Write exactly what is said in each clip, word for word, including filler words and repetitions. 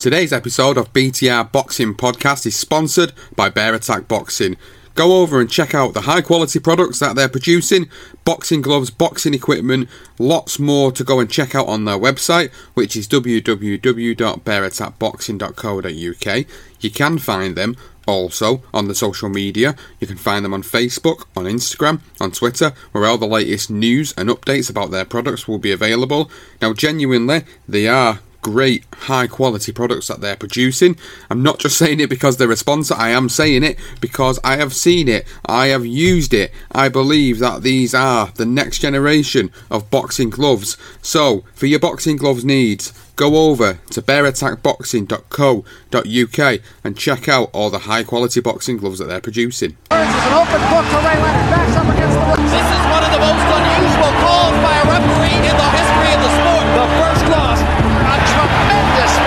Today's episode of B T R Boxing Podcast is sponsored by Bear Attack Boxing. Go over and check out the high quality products that they're producing, boxing gloves, boxing equipment, lots more to go and check out on their website, which is w w w dot bear attack boxing dot co dot u k. You can find them also on the social media. You can find them on Facebook, on Instagram, on Twitter, where all the latest news and updates about their products will be available. Now, genuinely, they are great high quality products that they're producing. I'm not just saying it because they're a sponsor. I am saying it because I have seen it, I have used it. I believe that these are the next generation of boxing gloves. So for your boxing gloves needs, go over to bear attack boxing dot co dot u k and check out all the high quality boxing gloves that they're producing. This is an open book to Ray Leonard, backs up against the ropes. This is one of the most unusual calls by a referee in the history of the sport. The first loss.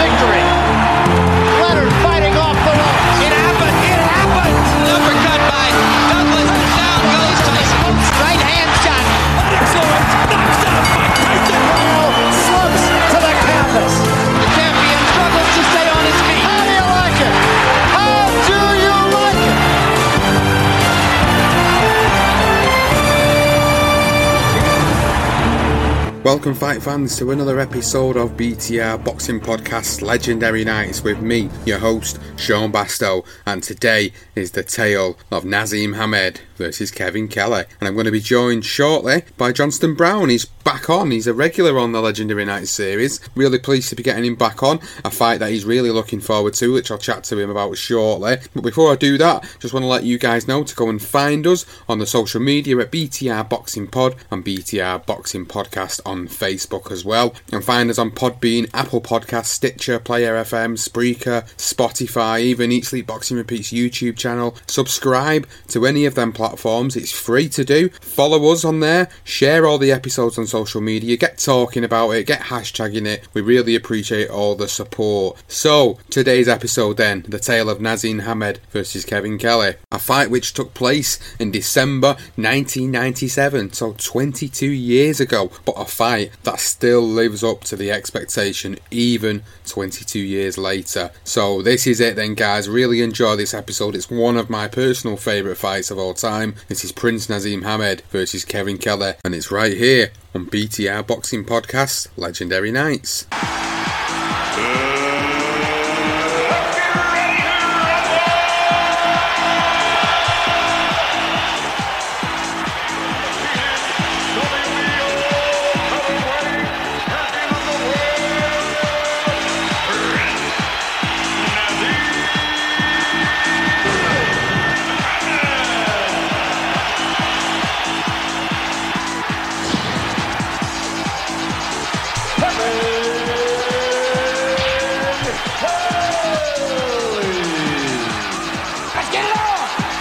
Victory. Leonard fighting off the ropes. It happened. It happened. Uppercut by Douglas. Down goes Tyson. Right hand shot. Excellent. Knocks out Mike Tyson. Now slumps to the canvas. The champion struggles to stay on his feet. How do you like it? How do you like it? Welcome, fight fans, to another episode of B T R Boxing Podcast Legendary Nights with me, your host, Sean Bastow, and today is the tale of Naseem Hamed versus Kevin Kelly, and I'm going to be joined shortly by Johnston Brown. He's back on. He's a regular on the Legendary Nights series. Really pleased to be getting him back on, a fight that he's really looking forward to, which I'll chat to him about shortly. But before I do that, just want to let you guys know to go and find us on the social media at B T R Boxing Pod and B T R Boxing Podcast on Facebook as well, and find us on Podbean, Apple Podcasts, Stitcher, Player F M, Spreaker, Spotify, even Eat Sleep Boxing Repeat's YouTube channel. Subscribe to any of them platforms. Platforms. It's free to do. Follow us on there, share all the episodes on social media, get talking about it, get hashtagging it. We really appreciate all the support. So, today's episode then, the tale of Naseem Hamed versus Kevin Kelly. A fight which took place in December nineteen ninety-seven, so twenty-two years ago, but a fight that still lives up to the expectation even twenty-two years later. So this is it then, guys. Really enjoy this episode. It's one of my personal favourite fights of all time. This is Prince Naseem Hamed versus Kevin Kelly, and it's right here on B T R Boxing Podcast Legendary Nights.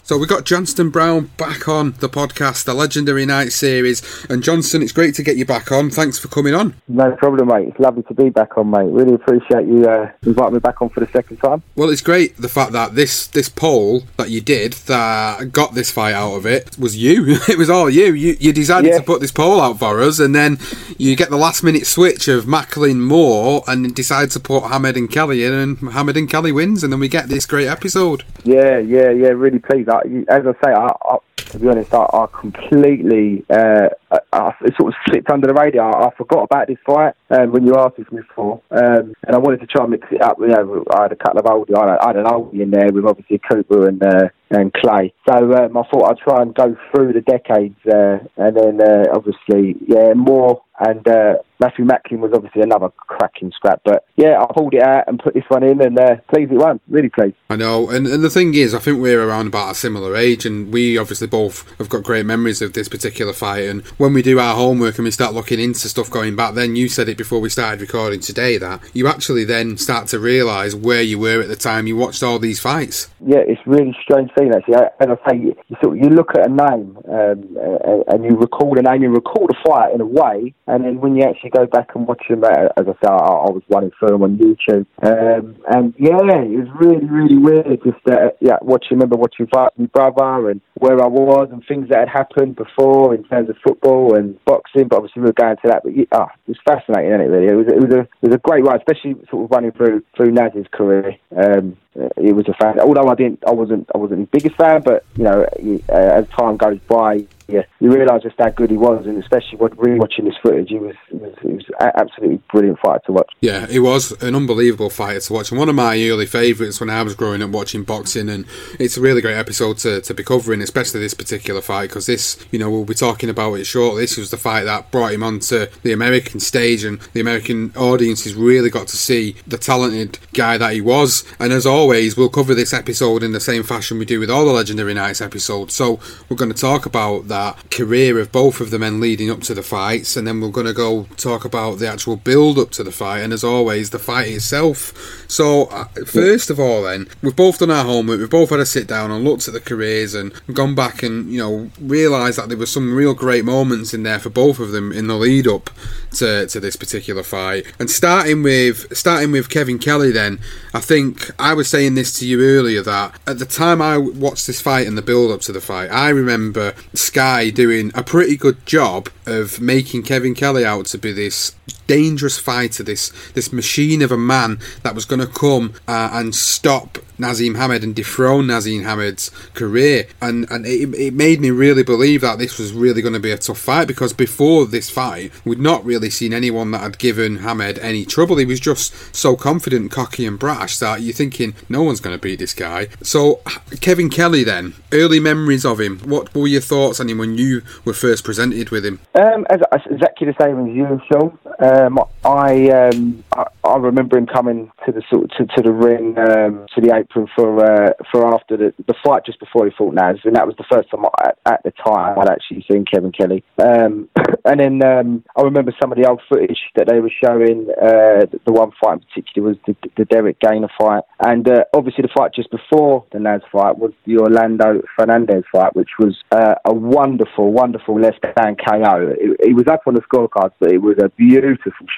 So we got Johnston Brown back on the podcast, the Legendary Night series. And Johnston, it's great to get you back on. Thanks for coming on. No problem, mate. It's lovely to be back on, mate. Really appreciate you uh, inviting me back on for the second time. Well, it's great the fact that this this poll that you did that got this fight out of it was you. It was all you. You, you decided yeah. to put this poll out for us, and then you get the last minute switch of Macklin Moore and decide to put Hamed and Kelly in, and Hamed and Kelly wins, and then we get this great episode. Yeah, yeah, yeah. Really pleased. I- As I say, I, I, to be honest, I, I completely uh, I, I, it sort of slipped under the radar. I, I forgot about this fight um, when you asked me before, um, and I wanted to try and mix it up. You know, I had a couple of oldie, I had an oldie in there with obviously Cooper and uh, and Clay. So um, I thought I'd try and go through the decades, uh, and then uh, obviously, yeah, more. And uh, Matthew Macklin was obviously another cracking scrap. But yeah, I pulled it out and put this one in, and uh, pleased it won. Really pleased. I know. And, and the thing is, I think we're around about a similar age, and we obviously both have got great memories of this particular fight. And when we do our homework and we start looking into stuff going back, then you said it before we started recording today that you actually then start to realise where you were at the time you watched all these fights. Yeah, it's a really strange thing, actually. I, as I say, you, you, sort of, you look at a name um, uh, and you recall the name, you recall the fight in a way, and then when you actually go back and watch them, uh, as I say, I, I was running through them on YouTube, um, and yeah, it was really, really weird just uh, yeah, watching, remember watching fight with my brother and where I was and things that had happened before in terms of football and boxing, but obviously we were going to that, but yeah, oh, it was fascinating, isn't it, really? It was, it was a it was a great ride, especially sort of running through through Naz's career. Um, it was a fan, although I didn't, I wasn't, I wasn't his biggest fan, but you know, uh, as time goes by, yeah, you realise just how good he was, and especially when re-watching this footage, he was, he was, he was an absolutely brilliant fighter to watch. Yeah, it was an unbelievable fighter to watch, and one of my early favourites when I was growing up watching boxing, and it's a really great episode to, to be covering, especially this particular fight, because this, you know, we'll be talking about it shortly, this was the fight that brought him onto the American stage, and the American audiences really got to see the talented guy that he was, and as always, we'll cover this episode in the same fashion we do with all the Legendary Nights episodes, so we're going to talk about that career of both of the men leading up to the fights, and then we're going to go talk about the actual build up to the fight, and as always the fight itself. So first of all then, we've both done our homework, we've both had a sit down and looked at the careers and gone back and, you know, realised that there were some real great moments in there for both of them in the lead up to, to this particular fight. And starting with starting with Kevin Kelly then, I think I was saying this to you earlier that at the time I watched this fight and the build up to the fight, I remember Sky doing a pretty good job of making Kevin Kelly out to be this dangerous fighter, this this machine of a man that was going to come uh, and stop Naseem Hamed and dethrone Naseem Hamed's career, and and it, it made me really believe that this was really going to be a tough fight, because before this fight we'd not really seen anyone that had given Hamed any trouble. He was just so confident, cocky and brash that you're thinking no one's going to beat this guy. So Kevin Kelly then, early memories of him, what were your thoughts on him when you were first presented with him? Um, as, as exactly the same as you, Sean. Um, I, um, I I remember him coming to the sort to, to the ring um, to the apron for uh, for after the, the fight just before he fought Naz, and that was the first time I, at the time I'd actually seen Kevin Kelly. Um, and then um, I remember some of the old footage that they were showing. Uh, the, the one fight in particular was the, the Derrick Gainer fight, and uh, obviously the fight just before the Naz fight was the Orlando Fernandez fight, which was uh, a wonderful, wonderful left hand K O. It, it was up on the scorecards, but it was a beautiful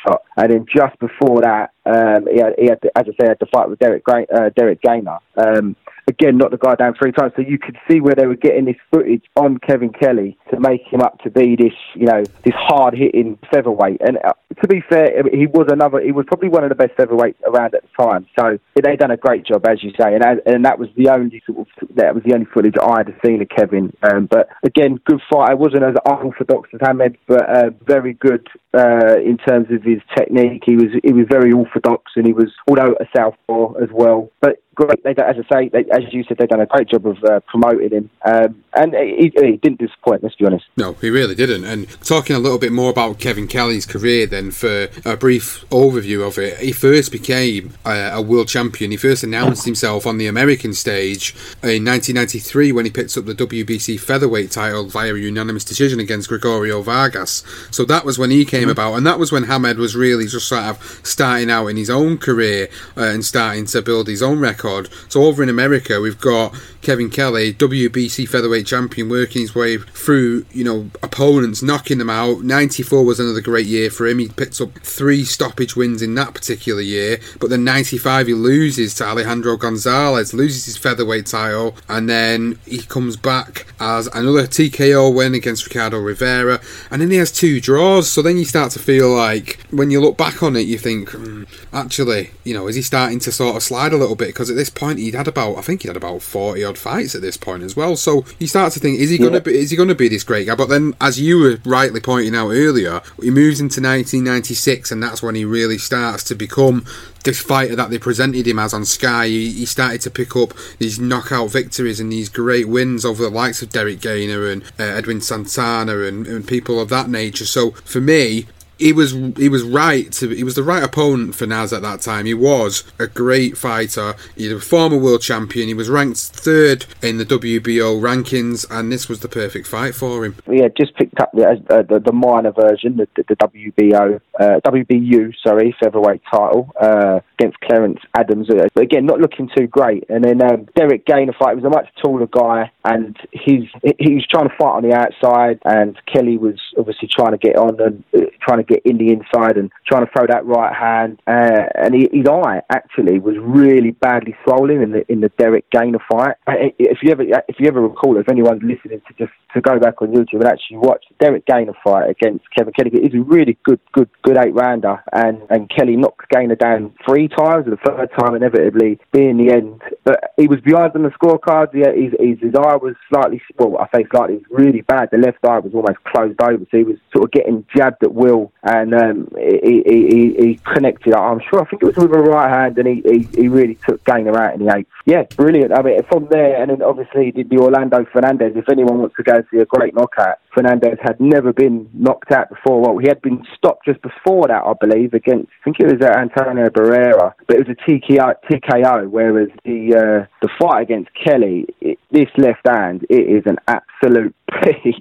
shot. And then just before that, um, he had, he had to, as I say, had to fight with Derrick, Gra- uh, Derrick Gainer. Um, again, knocked the guy down three times. So you could see where they were getting this footage on Kevin Kelly to make him up to be this, you know, this hard-hitting featherweight. And uh, to be fair, he was another. He was probably one of the best featherweights around at the time. So they done a great job, as you say. And and that was the only sort of, that was the only footage I had seen of Kevin. Um, but again, good fight. I wasn't as orthodox as Hamed, but uh, very good uh, in terms of his technique. He was he was very orthodox, and he was although a southpaw as well. But great, they, as I say, they, as you said, they've done a great job of uh, promoting him, um, and he, he didn't disappoint, let's be honest. No, he really didn't. And talking a little bit more about Kevin Kelly's career then, for a brief overview of it, he first became a, a world champion. He first announced himself on the American stage in nineteen ninety-three when he picked up the W B C featherweight title via a unanimous decision against Gregorio Vargas. So that was when he came mm-hmm. about, and that was when Hamed was really just sort of starting out in his own career uh, and starting to build his own record. So over in America, we've got Kevin Kelly, W B C featherweight champion, working his way through, you know, opponents, knocking them out. ninety-four was another great year for him. He picked up three stoppage wins in that particular year. But then ninety-five, he loses to Alejandro Gonzalez, loses his featherweight title, and then he comes back as another T K O win against Ricardo Rivera, and then he has two draws. So then you start to feel like, when you look back on it, you think, mm, actually, you know, is he starting to sort of slide a little bit? Because at this point he'd had about, I think he had about forty odd fights at this point as well. So you start to think, is he yeah. gonna be, is he gonna be this great guy? But then, as you were rightly pointing out earlier, he moves into nineteen ninety-six, and that's when he really starts to become this fighter that they presented him as on Sky. He, he started to pick up these knockout victories and these great wins over the likes of Derrick Gainer and uh, Edwin Santana and, and people of that nature. So for me, he was he was right to he was the right opponent for Naz at that time. He was a great fighter. He's a former world champion. He was ranked third in the W B O rankings, and this was the perfect fight for him. Yeah, just picked up the uh, the, the minor version, the, the W B O uh, W B U sorry featherweight title uh, against Clarence Adams. But again, not looking too great. And then um, Derrick Gainer fight was a much taller guy, and he's he was trying to fight on the outside, and Kelly was obviously trying to get on and uh, trying to get in the inside and trying to throw that right hand. Uh, and he, his eye actually was really badly swollen in the in the Derrick Gainer fight. If you ever if you ever recall, if anyone's listening to just to go back on YouTube and actually watch the Derrick Gainer fight against Kevin Kelly, it's a really good good good eight rounder, and and Kelly knocked Gainer down three times, and the third time inevitably being the end. But he was behind on the scorecards. Yeah, his, his, his eye was slightly, well, I say slightly, it was really bad. The left eye was almost closed over, so he was sort of getting jabbed at will, and um, he, he, he connected. I'm sure, I think it was with a right hand, and he, he, he really took Gainer out in the eighth. Yeah, brilliant. I mean, from there, and then obviously did the Orlando Fernandez. If anyone wants to go and see a great knockout, Fernandez had never been knocked out before. Well, he had been stopped just before that, I believe, against, I think it was uh, Antonio Barrera, but it was a T K O, T K O whereas the uh, the fight against Kelly, it, this left hand, it is an absolute peach.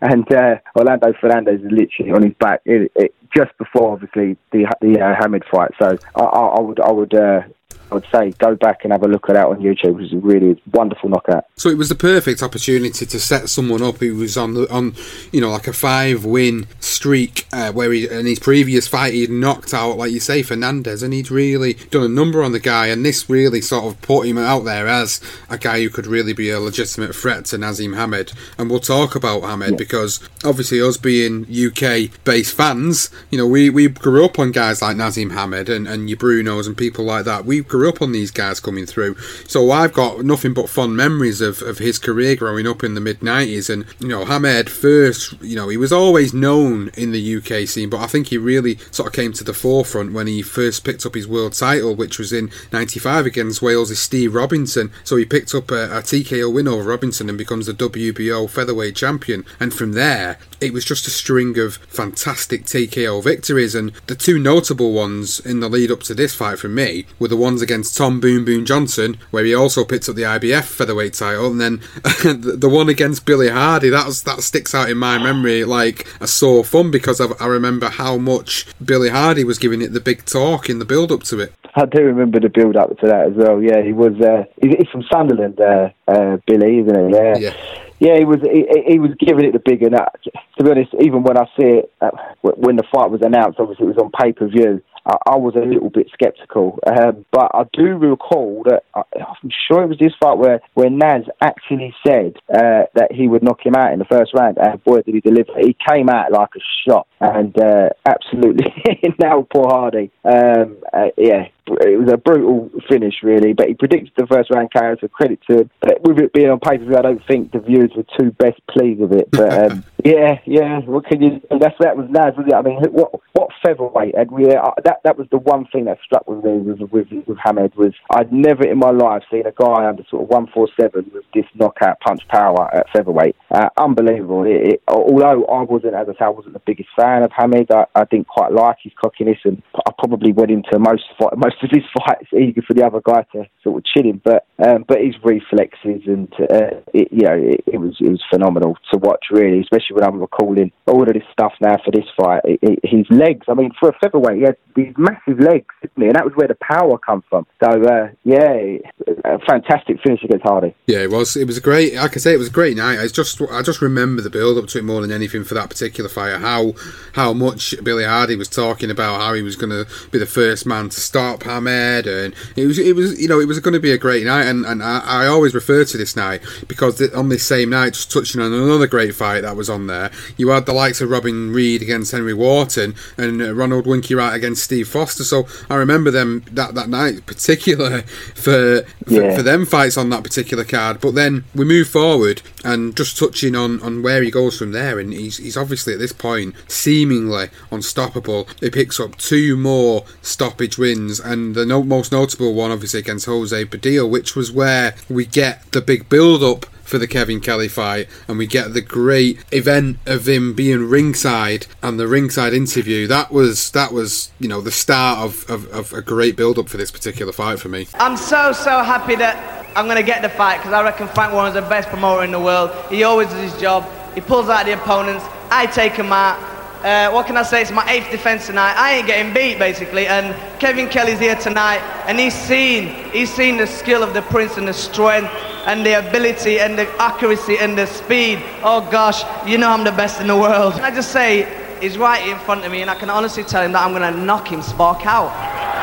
And uh, Orlando Fernandez is literally on his back it, it, just before, obviously, the the uh, Hamed fight. So I, I, I would, I would. Uh, I would say go back and have a look at that on YouTube. It was a really wonderful knockout. So it was the perfect opportunity to set someone up who was on the, on, you know, like a five-win streak uh, where he, in his previous fight he'd knocked out, like you say, Fernandez, and he'd really done a number on the guy, and this really sort of put him out there as a guy who could really be a legitimate threat to Naseem Hamed. And we'll talk about Hamed, yeah, because obviously us being U K-based fans, you know, we, we grew up on guys like Naseem Hamed and, and your Brunos and people like that. We grew up on these guys coming through, so I've got nothing but fond memories of, of his career growing up in the mid nineties. And you know, Hamed first, you know, he was always known in the U K scene, but I think he really sort of came to the forefront when he first picked up his world title, which was in ninety-five against Wales' Steve Robinson. So he picked up a, a T K O win over Robinson and becomes the W B O featherweight champion, and from there it was just a string of fantastic T K O victories. And the two notable ones in the lead up to this fight for me were the ones against Tom Boom Boom Johnson, where he also picked up the I B F featherweight title, and then the one against Billy Hardy, that was, that sticks out in my memory like a sore thumb, because I've, I remember how much Billy Hardy was giving it the big talk in the build up to it. I do remember the build up to that as well. Yeah, he was uh, he's from Sunderland, uh, uh, Billy, isn't he? Yeah. yeah. Yeah, he was he, he was giving it the big, and that, to be honest, even when I see it, uh, when the fight was announced, obviously it was on pay-per-view, I, I was a little bit sceptical. Um, but I do recall that, I, I'm sure it was this fight where, where Naz actually said uh, that he would knock him out in the first round, and boy did he deliver. He came out like a shot, and uh, absolutely nailed poor Hardy. Um, uh, yeah. It was a brutal finish, really, but he predicted the first round K O, so credit to him. But with it being on pay-per-view, I don't think the viewers were too best pleased with it. But um, yeah, yeah, what can you? That's that was Naz, wasn't it? I mean, what what featherweight? And we uh, that that was the one thing that struck with me with with, with Hamed, was I'd never in my life seen a guy under sort of one four seven with this knockout punch power at featherweight. Uh, unbelievable. It, it, although I wasn't, as I say, I wasn't the biggest fan of Hamed. I, I didn't quite like his cockiness, and I probably went into most most. of his fights eager for the other guy to sort of chill him, but um, but his reflexes and uh, it, you know it, it was it was phenomenal to watch, really, especially when I'm recalling all of this stuff now for this fight. It, it, his legs, I mean, for a featherweight, he had these massive legs, didn't he? And that was where the power come from. So uh, yeah, a fantastic finish against Hardy. Yeah, it was. It was a great. Like I say, it was a great night. It's just I just remember the build up to it more than anything for that particular fight. How how much Billy Hardy was talking about how he was going to be the first man to stop Hamed, and it was, it was, you know, it was going to be a great night, and, and I, I always refer to this night because on this same night, just touching on another great fight that was on there, you had the likes of Robin Reed against Henry Wharton and Ronald Winky Wright against Steve Foster. So I remember them that, that night particular for for, yeah. for them fights on that particular card. But then we move forward, and just touching on, on where he goes from there, and he's he's obviously at this point seemingly unstoppable. He picks up two more stoppage wins, and And the no- most notable one, obviously, against Jose Padilla, which was where we get the big build-up for the Kevin Kelly fight, and we get the great event of him being ringside and the ringside interview. That was, that was, you know, the start of, of, of a great build-up for this particular fight for me. I'm so, so happy that I'm going to get the fight, because I reckon Frank Warren's the best promoter in the world. He always does his job. He pulls out the opponents. I take him out. Uh, what can I say? It's my eighth defence tonight. I ain't getting beat, basically. And Kevin Kelly's here tonight, and he's seen, he's seen the skill of the Prince and the strength and the ability and the accuracy and the speed. Oh gosh, you know I'm the best in the world. Can I just say, he's right in front of me, and I can honestly tell him that I'm going to knock him spark out.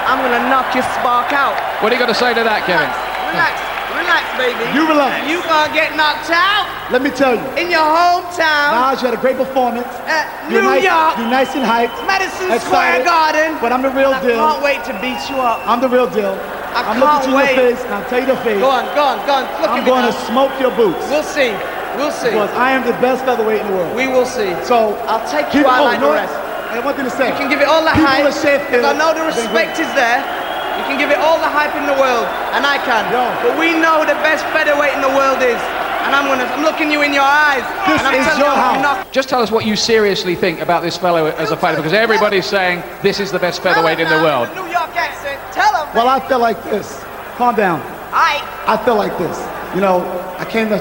I'm going to knock his spark out. What are you going to say to that, Kevin? Relax, relax, baby. You relax. You gonna get knocked out. Let me tell you. In your hometown. Naj, you had a great performance. At New nice, York. You're nice and hyped. Madison excited, Square Garden. But I'm the real I deal. I can't wait to beat you up. I'm the real deal. I I'm can't looking to wait. Your face, and I'll tell you the face. Go on, go on, go on. Look I'm at going me to smoke your boots. We'll see. We'll see. Because I am the best featherweight in the world. We will see. So I'll take you out like the rest. I have one thing to say. You can give it all the people hype. Because I know the respect is there. You can give it all the hype in the world, and I can. Yo. But we know the best featherweight in the world is, and I'm gonna, I'm looking you in your eyes. This and I'm is your house. Not- Just tell us what you seriously think about this fellow as a fighter, because everybody's saying this is the best featherweight in the world. New York accent, tell him. Well, I feel like this. Calm down. I. I feel like this. You know, I came to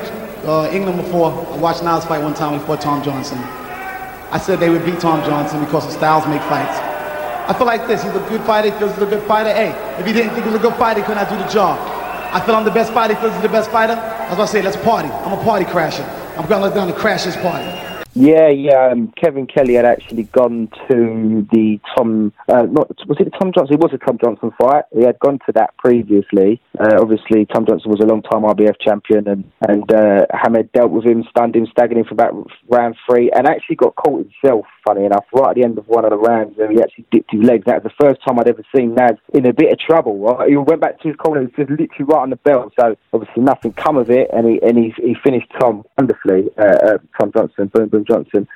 uh, England before. I watched Niles fight one time before Tom Johnson. I said they would beat Tom Johnson because of styles make fights. I feel like this, he's a good fighter, he feels he's a good fighter. Hey, if he didn't think he was a good fighter, he could not do the job. I feel I'm the best fighter, he feels he's the best fighter. That's why I say, let's party. I'm a party crasher. I'm going to let down to crash this party. Yeah, yeah, um, Kevin Kelly had actually gone to the Tom, uh, not, was it the Tom Johnson? It was a Tom Johnson fight. He had gone to that previously. Uh, obviously, Tom Johnson was a long-time I B F champion, and, and uh, Hamed dealt with him, stunned him, staggered him for about round three, and actually got caught himself, funny enough, right at the end of one of the rounds, and he actually dipped his leg. That was the first time I'd ever seen Naz in a bit of trouble. Right? He went back to his corner, he was just literally right on the belt, so obviously nothing come of it, and he and he, he finished Tom wonderfully, uh, uh, Tom Johnson, Boom Boom Johnson.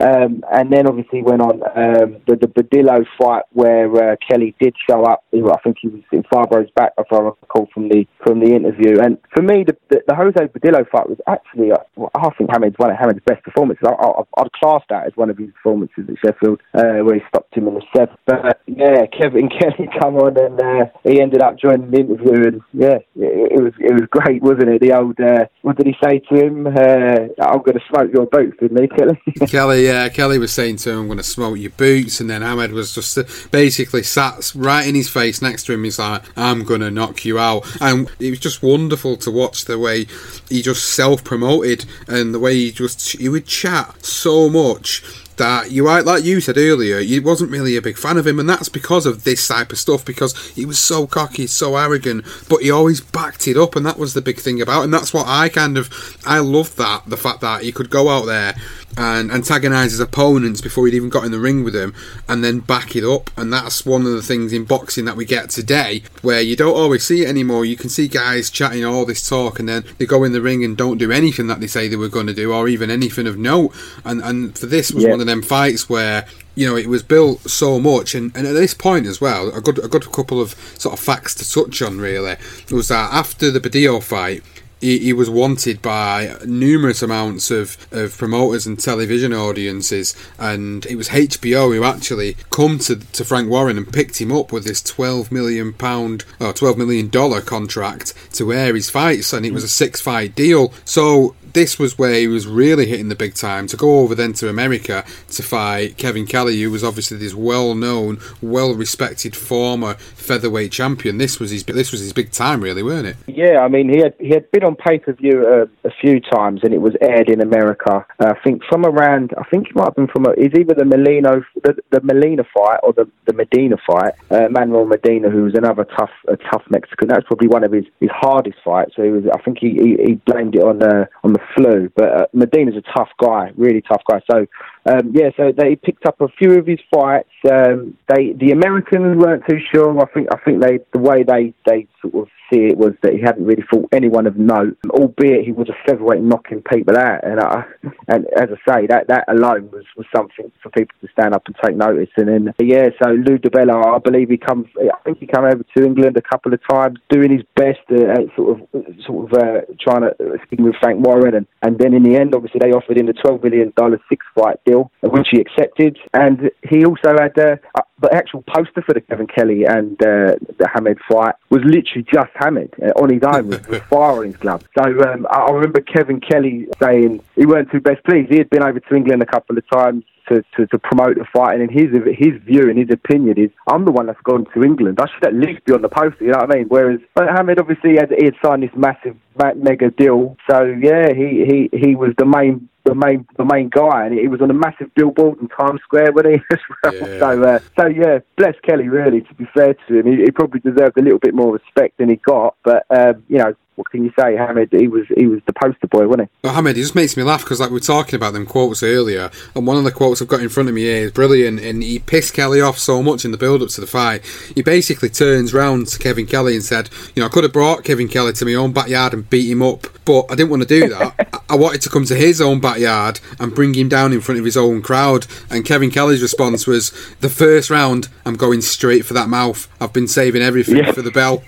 Um, and then obviously went on um, the, the Badillo fight where uh, Kelly did show up. I think he was in Fibro's back, if I recall from the from the interview. And for me, the, the, the Jose Badillo fight was actually, well, I think Hamed's one of Hamed's best performances. I, I, I'd class that as one of his performances at Sheffield, uh, where he stopped him in the seventh. But uh, yeah, Kevin Kelly come on and uh, he ended up joining the interview. And yeah, it, it was it was great, wasn't it? The old, uh, what did he say to him? Uh, I'm going to smoke your boots, didn't he, Kelly? Kelly. Yeah, Kelly was saying to him, I'm going to smoke your boots, and then Hamed was just basically sat right in his face next to him. He's like, I'm going to knock you out. And it was just wonderful to watch the way he just self-promoted and the way he just, he would chat so much that you, like you said earlier, you wasn't really a big fan of him, and that's because of this type of stuff, because he was so cocky, so arrogant, but he always backed it up, and that was the big thing about him. That's what I kind of, I loved that, the fact that he could go out there and antagonise his opponents before he'd even got in the ring with them, and then back it up. And that's one of the things in boxing that we get today, where you don't always see it anymore. You can see guys chatting all this talk, and then they go in the ring and don't do anything that they say they were going to do, or even anything of note. And and for this was yeah. one of them fights where, you know, it was built so much, and, and at this point as well, a good a good couple of sort of facts to touch on really was that after the Badillo fight, He, he was wanted by numerous amounts of, of promoters and television audiences, and it was H B O who actually come to, to Frank Warren and picked him up with this twelve million pounds or twelve million dollars contract to air his fights, and it was a six-fight deal. So this was where he was really hitting the big time, to go over then to America to fight Kevin Kelly, who was obviously this well-known, well-respected former featherweight champion. This was his this was his big time, really, weren't it? Yeah, I mean, he had he had been on pay-per-view uh, a few times, and it was aired in America. Uh, I think from around, I think it might have been from, it's either the Molino, the, the Molina fight or the, the Medina fight. Uh, Manuel Medina, who was another tough a tough Mexican, that was probably one of his, his hardest fights. So he was, I think he, he, he blamed it on the on the flu, but uh, Medina's a tough guy, really tough guy. So Um, yeah, so they picked up a few of his fights. Um, they the Americans weren't too sure. I think I think they the way they, they sort of see it was that he hadn't really fought anyone of note, albeit he was a featherweight knocking people out. And I, and as I say, that, that alone was, was something for people to stand up and take notice. And then yeah, so Lou DiBella, I believe he comes. I think he came over to England a couple of times, doing his best at sort of sort of uh, trying to skin with Frank Warren. And, and then in the end, obviously they offered him the twelve million dollar six fight deal, which he accepted, and he also had uh, the actual poster for the Kevin Kelly and uh, the Hamed fight was literally just Hamed uh, on his own with, with fire on his glove. So um, I remember Kevin Kelly saying he weren't too best pleased. He had been over to England a couple of times to, to, to promote the fight, and in his his view and his opinion is, I'm the one that's gone to England, I should at least be on the poster, you know what I mean? Whereas Hamed obviously had, he had signed this massive mega deal, so yeah, he, he, he was the main the main the main guy, and he was on a massive billboard in Times Square, wasn't he? yeah. So uh, so yeah, bless Kelly really, to be fair to him. He, he probably deserved a little bit more respect than he got, but uh, you know, what can you say? Hamed, he was he was the poster boy, wasn't he? Well, Hamed, it just makes me laugh because like we were talking about them quotes earlier, and one of the quotes I've got in front of me here is brilliant, and he pissed Kelly off so much in the build-up to the fight. He basically turns round to Kevin Kelly and said, you know, I could have brought Kevin Kelly to my own backyard and beat him up, but I didn't want to do that. I wanted to come to his own backyard and bring him down in front of his own crowd. And Kevin Kelly's response was, the first round, I'm going straight for that mouth. I've been saving everything yeah. for the bell.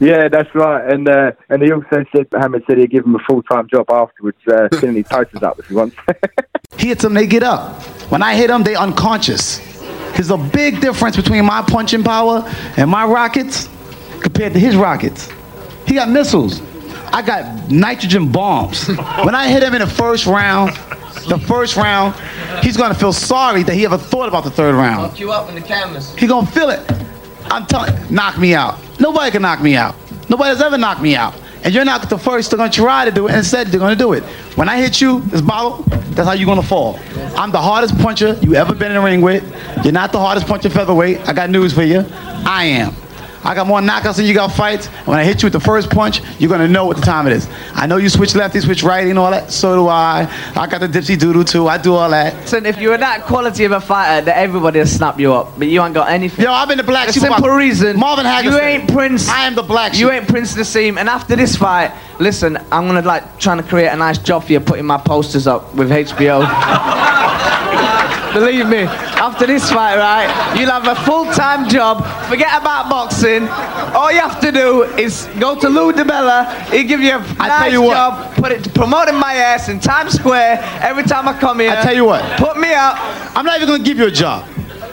Yeah, that's right. And uh, and he also said, Hamed said he'd give him a full-time job afterwards, uh, filling his posters up if he wants. He hits them, they get up. When I hit them, they unconscious. There's a big difference between my punching power and my rockets compared to his rockets. He got missiles. I got nitrogen bombs. When I hit him in the first round, the first round, he's going to feel sorry that he ever thought about the third round. Knock you up in the cameras. He's going to feel it. I'm telling you, knock me out. Nobody can knock me out. Nobody has ever knocked me out. And you're not the first to try to do it and said they're going to do it. When I hit you, this bottle, that's how you're going to fall. I'm the hardest puncher you ever been in a ring with. You're not the hardest puncher featherweight. I got news for you. I am. I got more knockouts than you got fights. When I hit you with the first punch, you're going to know what the time it is. I know you switch lefty, switch righty and all that. So do I. I got the dipsy doodle too. I do all that. So if you were that quality of a fighter, that everybody will snap you up. But you ain't got anything. Yo, I've been the black. The simple reason. Marvin Haggerson. You ain't Prince. I am the black. You ain't Prince Naseem. And after this fight, listen, I'm going to like trying to create a nice job for you, putting my posters up with H B O. Believe me, after this fight, right, you'll have a full-time job, forget about boxing, all you have to do is go to Lou DiBella, he'll give you a I nice tell you job, put it, promoting my ass in Times Square every time I come here. I tell you what. Put me up. I'm not even going to give you a job.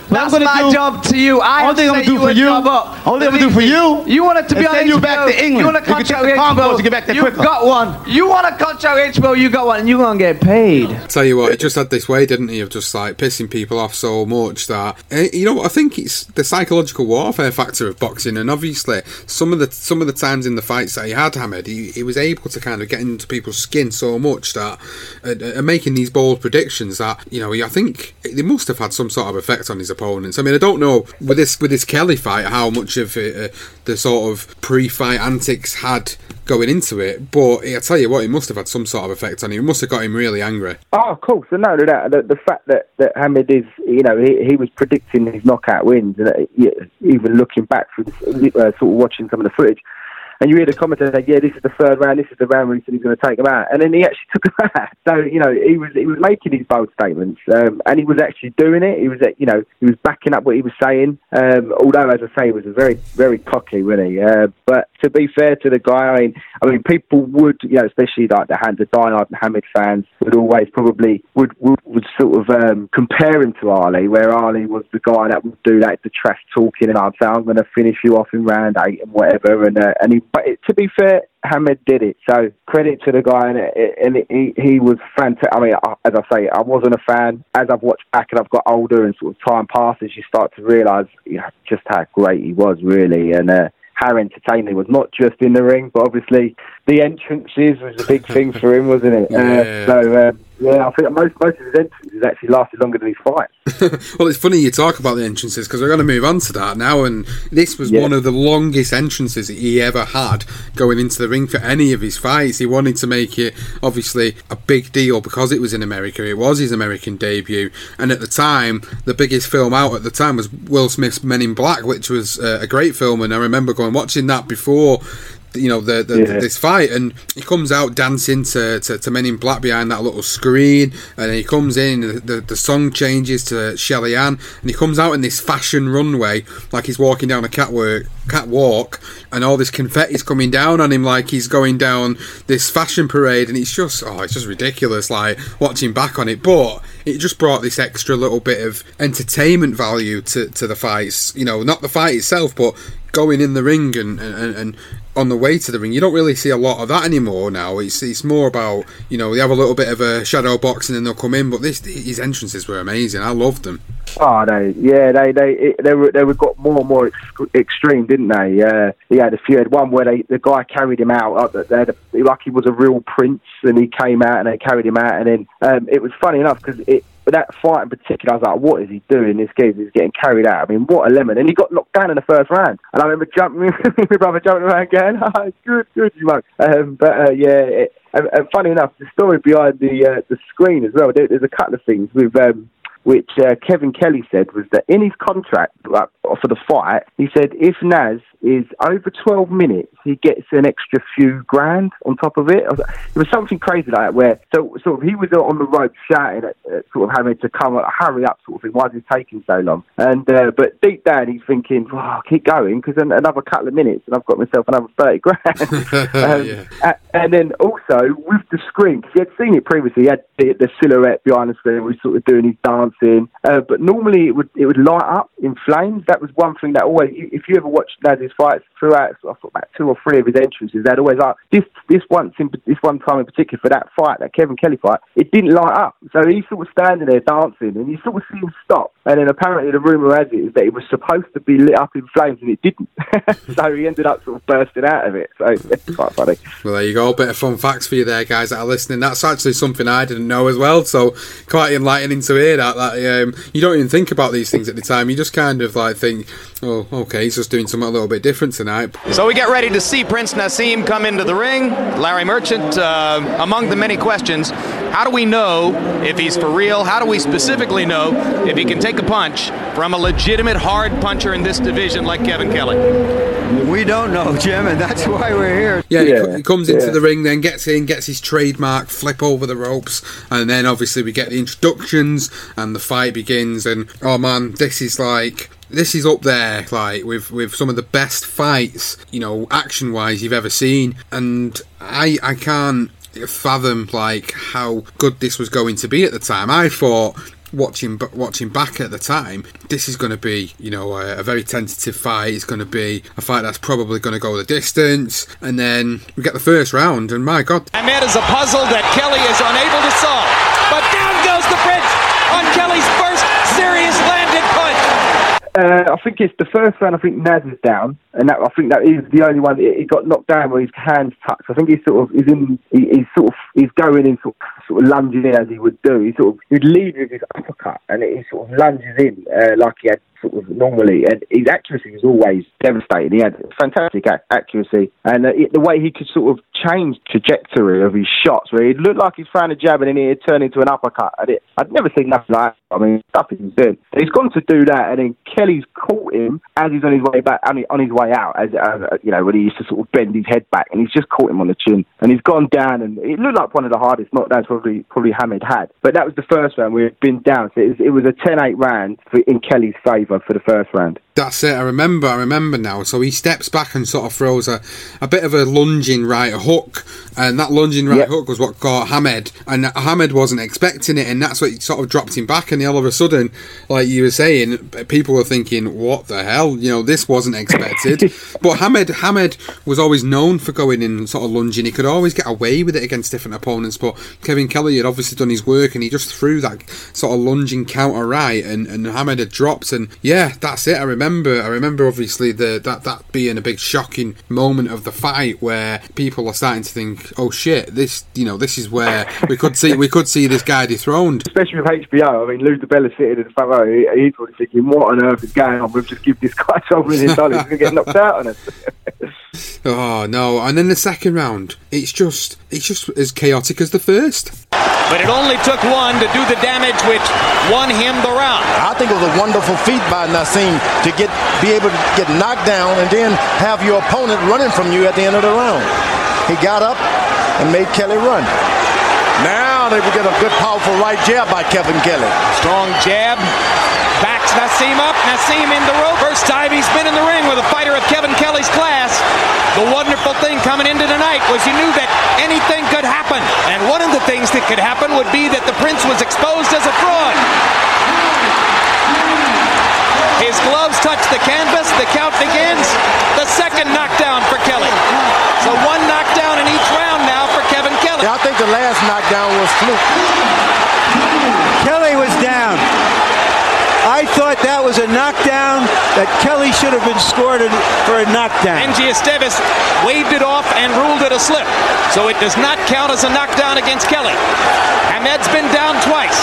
What That's I'm my do, job to you. I only thing I'm gonna do for you. Only I'm gonna do for you. You want it to be on H B O. Send you back to England. You want a contract with H B O to get back there quicker. You got one. You want a contract with H B O. You got one. And you're gonna get paid. I tell you what, he just had this way, didn't he, of just like pissing people off so much that you know what? I think it's the psychological warfare factor of boxing, and obviously some of the some of the times in the fights that he had, Hamed, he, he was able to kind of get into people's skin so much that and uh, uh, making these bold predictions that you know, he, I think they must have had some sort of effect on his opponents. I mean, I don't know with this with this Kelly fight how much of uh, the sort of pre-fight antics had going into it, but I tell you what, it must have had some sort of effect on him. It must have got him really angry. Oh, of course, and no, no, no, the, the fact that, that Hamed is, you know, he, he was predicting his knockout wins, and uh, even looking back from uh, sort of watching some of the footage. And you hear the commentator say, yeah, this is the third round, this is the round where he said he's going to take him out. And then he actually took him out. So, you know, he was he was making these bold statements, um, and he was actually doing it. He was, you know, he was backing up what he was saying. Um, although, as I say, he was very, very cocky, wasn't he? Uh, but to be fair to the guy, I mean, I mean, people would, you know, especially like the the diehard Hamed fans would always probably would would, would sort of um, compare him to Ali, where Ali was the guy that would do that, the trash talking, and I'd say, I'm going to finish you off in round eight and whatever, and uh, and he. But to be fair, Hamed did it. So credit to the guy, and, it, and it, he, he was fantastic. I mean, I, as I say, I wasn't a fan. As I've watched back and I've got older, and sort of time passes, you start to realise you know, just how great he was, really, and uh, how entertaining he was. Not just in the ring, but obviously the entrances was a big thing for him, wasn't it? Yeah. Uh, so. Um, Yeah, I think most, most of his entrances actually lasted longer than his fights. Well, it's funny you talk about the entrances, because we're going to move on to that now, and this was yeah. one of the longest entrances he ever had going into the ring for any of his fights. He wanted to make it, obviously, a big deal because it was in America. It was his American debut, and at the time, the biggest film out at the time was Will Smith's Men in Black, which was uh, a great film, and I remember going watching that before... you know, the, the, yeah. this fight, and he comes out dancing to, to, to Men in Black behind that little screen, and he comes in, the, the, the song changes to Shelly Ann, and he comes out in this fashion runway, like he's walking down a catwalk, catwalk and all this confetti's coming down on him like he's going down this fashion parade, and it's just, oh, it's just ridiculous, like, watching back on it, but it just brought this extra little bit of entertainment value to, to the fights, you know, not the fight itself, but going in the ring and, and, and on the way to the ring. You don't really see a lot of that anymore now. It's it's more about, you know, they have a little bit of a shadow box and then they'll come in, but this his entrances were amazing. I loved them. Oh, they, yeah, they they they were, they were got more and more ex- extreme, didn't they? Uh, he had a few, had one where they, the guy carried him out, like, they had a, like he was a real prince, and he came out and they carried him out, and then um, it was funny enough, because it, but that fight in particular, I was like, what is he doing? This kid is getting carried out. I mean, what a lemon. And he got knocked down in the first round. And I remember jumping, my brother jumping around going, oh, good, good, you mug. Um, but, uh, yeah, it, and, and funny enough, the story behind the uh, the screen as well, there, there's a couple of things with... Um, which uh, Kevin Kelly said was that in his contract uh, for the fight, he said if Naz is over twelve minutes, he gets an extra few grand on top of it. It was something crazy like that where so, sort of he was on the rope shouting at, at sort of having to come, like, hurry up sort of thing, why is it taking so long? And uh, but deep down he's thinking, well, I'll keep going because another couple of minutes and I've got myself another thirty grand. um, yeah. And then also with the screen, because he had seen it previously, he had the, the silhouette behind the screen, was sort of doing his dance. Uh, but normally it would it would light up in flames. That was one thing that always, if you ever watched Naz's fights throughout, I thought about two or three of his entrances, they'd always like this this once in this one time in particular for that fight, that Kevin Kelly fight, it didn't light up. So he's sort of standing there dancing, and you sort of see him stop. And then apparently the rumour has it is that it was supposed to be lit up in flames, and it didn't. So he ended up sort of bursting out of it. So it's quite funny. Well, there you go. A bit of fun facts for you there, guys that are listening. That's actually something I didn't know as well. So quite enlightening to hear that. That, um, you don't even think about these things at the time. You just kind of like think, oh, okay, he's just doing something a little bit different tonight. So we get ready to see Prince Naseem come into the ring. Larry Merchant, uh, among the many questions, how do we know if he's for real? How do we specifically know if he can take a punch from a legitimate hard puncher in this division like Kevin Kelly? We don't know, Jim, and that's why we're here. Yeah, yeah. He comes into yeah. the ring, then gets in, gets his trademark flip over the ropes, and then obviously we get the introductions, and the fight begins. And oh man, this is like. This is up there, like, with, with some of the best fights, you know, action-wise you've ever seen, and I I can't fathom, like, how good this was going to be at the time. I thought... Watching, watching back at the time, this is going to be, you know, a, a very tentative fight. It's going to be a fight that's probably going to go the distance. And then we get the first round, and my God. Hamed is a puzzle that Kelly is unable to solve. But down goes the Prince on Kelly's first serious landed punch. Uh, I think it's the first round, I think Naz is down. And that, I think that is the only one. He got knocked down where his hands touched. I think he's sort of he's in he, he's sort of he's going in sort of, sort of lunging in as he would do. He sort of he'd lead with his uppercut and he sort of lunges in uh, like he had sort of normally. And his accuracy was always devastating. He had fantastic a- accuracy and uh, it, the way he could sort of change trajectory of his shots, where he'd look like he's throwing a jab and then he'd turn into an uppercut. And it, I'd never seen nothing like that. I mean, stuff he's doing. And he's gone to do that, and then Kelly's caught him as he's on his way back on his, on his way. out as, as you know, when he used to sort of bend his head back, and he's just caught him on the chin, and he's gone down, and it looked like one of the hardest knockdowns probably probably Hamed had. But that was the first round. We had been down, so it was, it was a ten eight round for, in Kelly's favour for the first round. That's it. I remember. I remember now. So he steps back and sort of throws a, a bit of a lunging right hook, and that lunging right yep. hook was what caught Hamed, and Hamed wasn't expecting it, and that's what sort of dropped him back. And all of a sudden, like you were saying, people were thinking, "What the hell?" You know, this wasn't expected. But Hamed, Hamed was always known for going in and sort of lunging. He could always get away with it against different opponents. But Kevin Kelly had obviously done his work, and he just threw that sort of lunging counter right, and, and Hamed had dropped, and yeah, that's it. I remember, I remember obviously the that, that being a big shocking moment of the fight where people are starting to think, oh shit, this, you know, this is where we could see we could see this guy dethroned. Especially with H B O, I mean, Lou DiBella sitting in the front row, he, he's probably thinking, what on earth is going on? We've just given this guy twelve million dollars, he's going to get knocked out on us. Oh no, and then the second round, it's just it's just as chaotic as the first. But it only took one to do the damage which won him the round. I think it was a wonderful feat by Naseem to get be able to get knocked down and then have your opponent running from you at the end of the round. He got up and made Kelly run. Now they will get a good powerful right jab by Kevin Kelly. Strong jab. Backs Naseem up, Naseem in the rope. First time he's been in the ring with a fighter of Kevin Kelly's class. The wonderful thing coming into tonight was you knew that anything could happen. And one of the things that could happen would be that the Prince was exposed as a fraud. His gloves touch the canvas, the count begins. The second knockdown for Kelly. So one knockdown in each round now for Kevin Kelly. Yeah, I think the last knockdown was fluke. Kelly was down. I thought that was a knockdown that Kelly should have been scored for a knockdown. Angie Esteves waved it off and ruled it a slip. So it does not count as a knockdown against Kelly. Hamed's been down twice.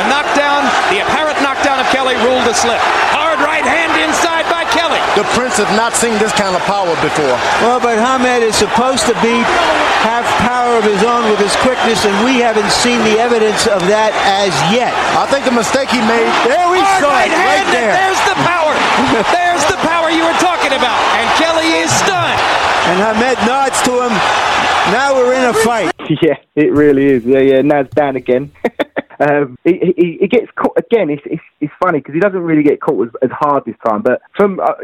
The knockdown, the apparent knockdown of Kelly, ruled a slip. Hard right hand inside by Kelly. The Prince has not seen this kind of power before. Well, but Hamed is supposed to be have power of his own with his quickness, and we haven't seen the evidence of that as yet. I think the mistake he made, there we Hard saw right it, hand, right there. There's the power. There's the power you were talking about. And Kelly is stunned. And Hamed nods to him. Now we're in a fight. Yeah, it really is. Yeah, yeah, now it's down again. Um, he, he, he gets caught again. It's it's, it's funny because he doesn't really get caught as, as hard this time. But from uh,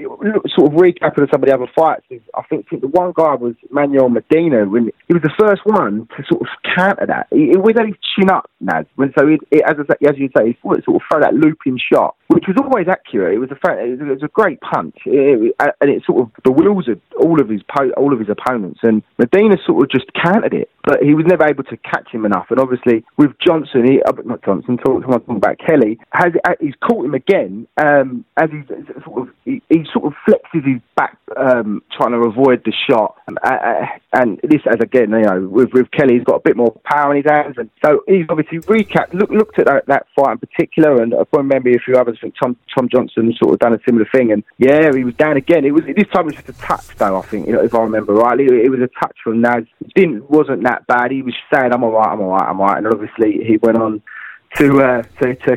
sort of recapping some of the other fights, I think, think the one guy was Manuel Medina. When he was the first one to sort of counter that, he, he was only chin up, Naz. When so it, it, as I, as you say, he thought it sort of throw that looping shot, which was always accurate. It was a it was, it was a great punch, it, it, and it sort of bewildered all of his po- all of his opponents. And Medina sort of just countered it, but he was never able to catch him enough. And obviously with Johnson, he. Not Johnson, talking about Kelly, has he's caught him again um, as he's sort of he, he sort of flexes his back, um, trying to avoid the shot. And, uh, and this, as again, you know, with, with Kelly, he's got a bit more power in his hands, and so he's obviously recapped, look, looked at that, that fight in particular, and I can't remember a few others. I think Tom Tom Johnson sort of done a similar thing, and yeah, he was down again. It was this time it was just a touch, though. I think, you know, if I remember rightly, it, it was a touch from Naz. It didn't wasn't that bad. He was saying, "I'm all right, I'm all right, I'm all right," and obviously he went on to uh, to to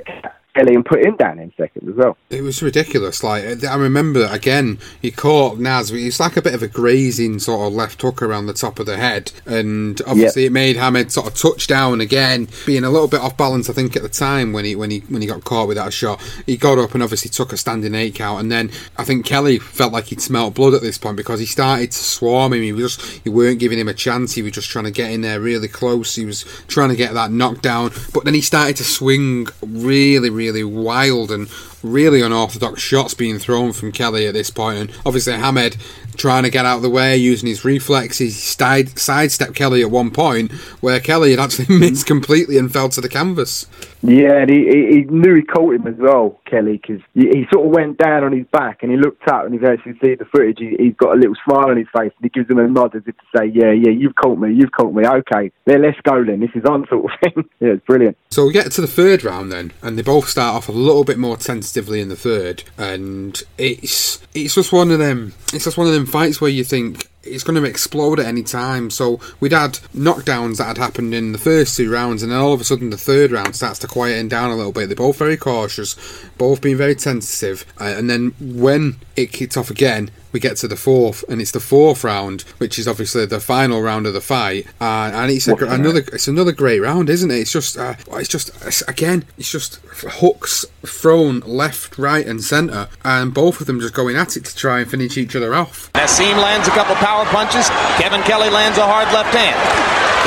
Kelly and put him down in second as well. It was ridiculous. Like, I remember again, he caught Naz. It's like a bit of a grazing sort of left hook around the top of the head, and obviously yep. It made Hamed sort of touch down again, being a little bit off balance. I think at the time when he when he when he got caught with that shot, he got up and obviously took a standing eight count. And then I think Kelly felt like he'd smelt blood at this point because he started to swarm him. He was just he weren't giving him a chance. He was just trying to get in there really close. He was trying to get that knockdown, but then he started to swing really, really. Really wild and really unorthodox shots being thrown from Kelly at this point, and obviously Hamed trying to get out of the way using his reflexes, side sidestepped Kelly at one point where Kelly had actually missed completely and fell to the canvas. Yeah, and he, he, he knew he caught him as well, Kelly, because he, he sort of went down on his back and he looked up and you can actually see the footage. He, he's got a little smile on his face and he gives him a nod as if to say, yeah, yeah, you've caught me, you've caught me, okay, yeah, let's go then, this is on sort of thing. Yeah, it's brilliant. So we get to the third round then, and they both start off a little bit more tentatively in the third, and it's it's just one of them, it's just one of them fights where you think, it's going to explode at any time. So we'd had knockdowns that had happened in the first two rounds, and then all of a sudden the third round starts to quieten down a little bit. They're both very cautious, both being very tentative, uh, and then when it kicks off again, we get to the fourth, and it's the fourth round, which is obviously the final round of the fight, uh, and it's a, another it's another great round, isn't it? It's just uh, it's just it's, again it's just hooks thrown left, right, and centre, and both of them just going at it to try and finish each other off. Naseem lands a couple power punches. Kevin Kelly lands a hard left hand.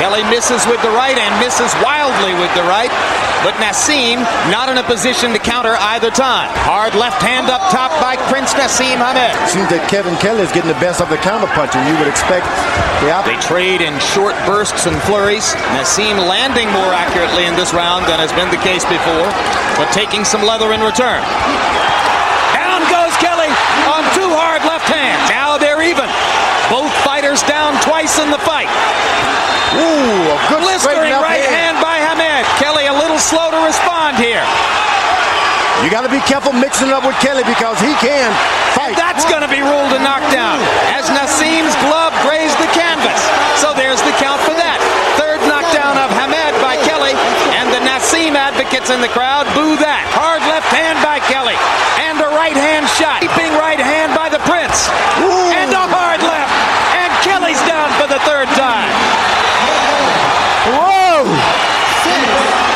Kelly misses with the right and misses wildly with the right, but Naseem not in a position to counter either time. Hard left hand up top by Prince Naseem Hamed. It seems that Kevin Kelly is getting the best of the counter punch, and you would expect the opposite. They trade in short bursts and flurries. Naseem landing more accurately in this round than has been the case before, but taking some leather in return. down twice in the fight. Ooh, a good blistering right hand by Hamed. Kelly a little slow to respond here. You got to be careful mixing it up with Kelly because he can fight. And that's going to be ruled a knockdown as Naseem's glove grazed the canvas. So there's the count for that. Third knockdown of Hamed by Kelly, and the Naseem advocates in the crowd boo that. Hard left hand by Kelly, and a right hand shot. Keeping right hand by the Prince. Ooh. And a hard left, and Kelly's down for the third time. Whoa! Six.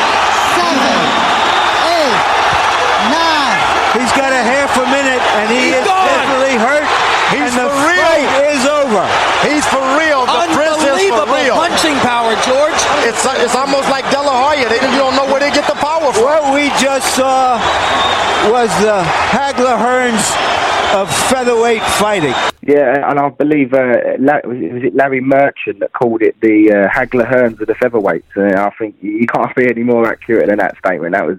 He's got a half a minute, and he He's is gone. Definitely hurt. He's and the for real. Fight is over. He's for real. The Prince is for real. Punching power, George. It's it's almost like De La Hoya. They, you don't know where they get the power from. What we just saw was the Hagler Hearns of featherweight fighting. Yeah, and I believe uh, was it Larry Merchant that called it the uh, Hagler Hearns of the featherweights. And I think you can't be any more accurate than that statement. That was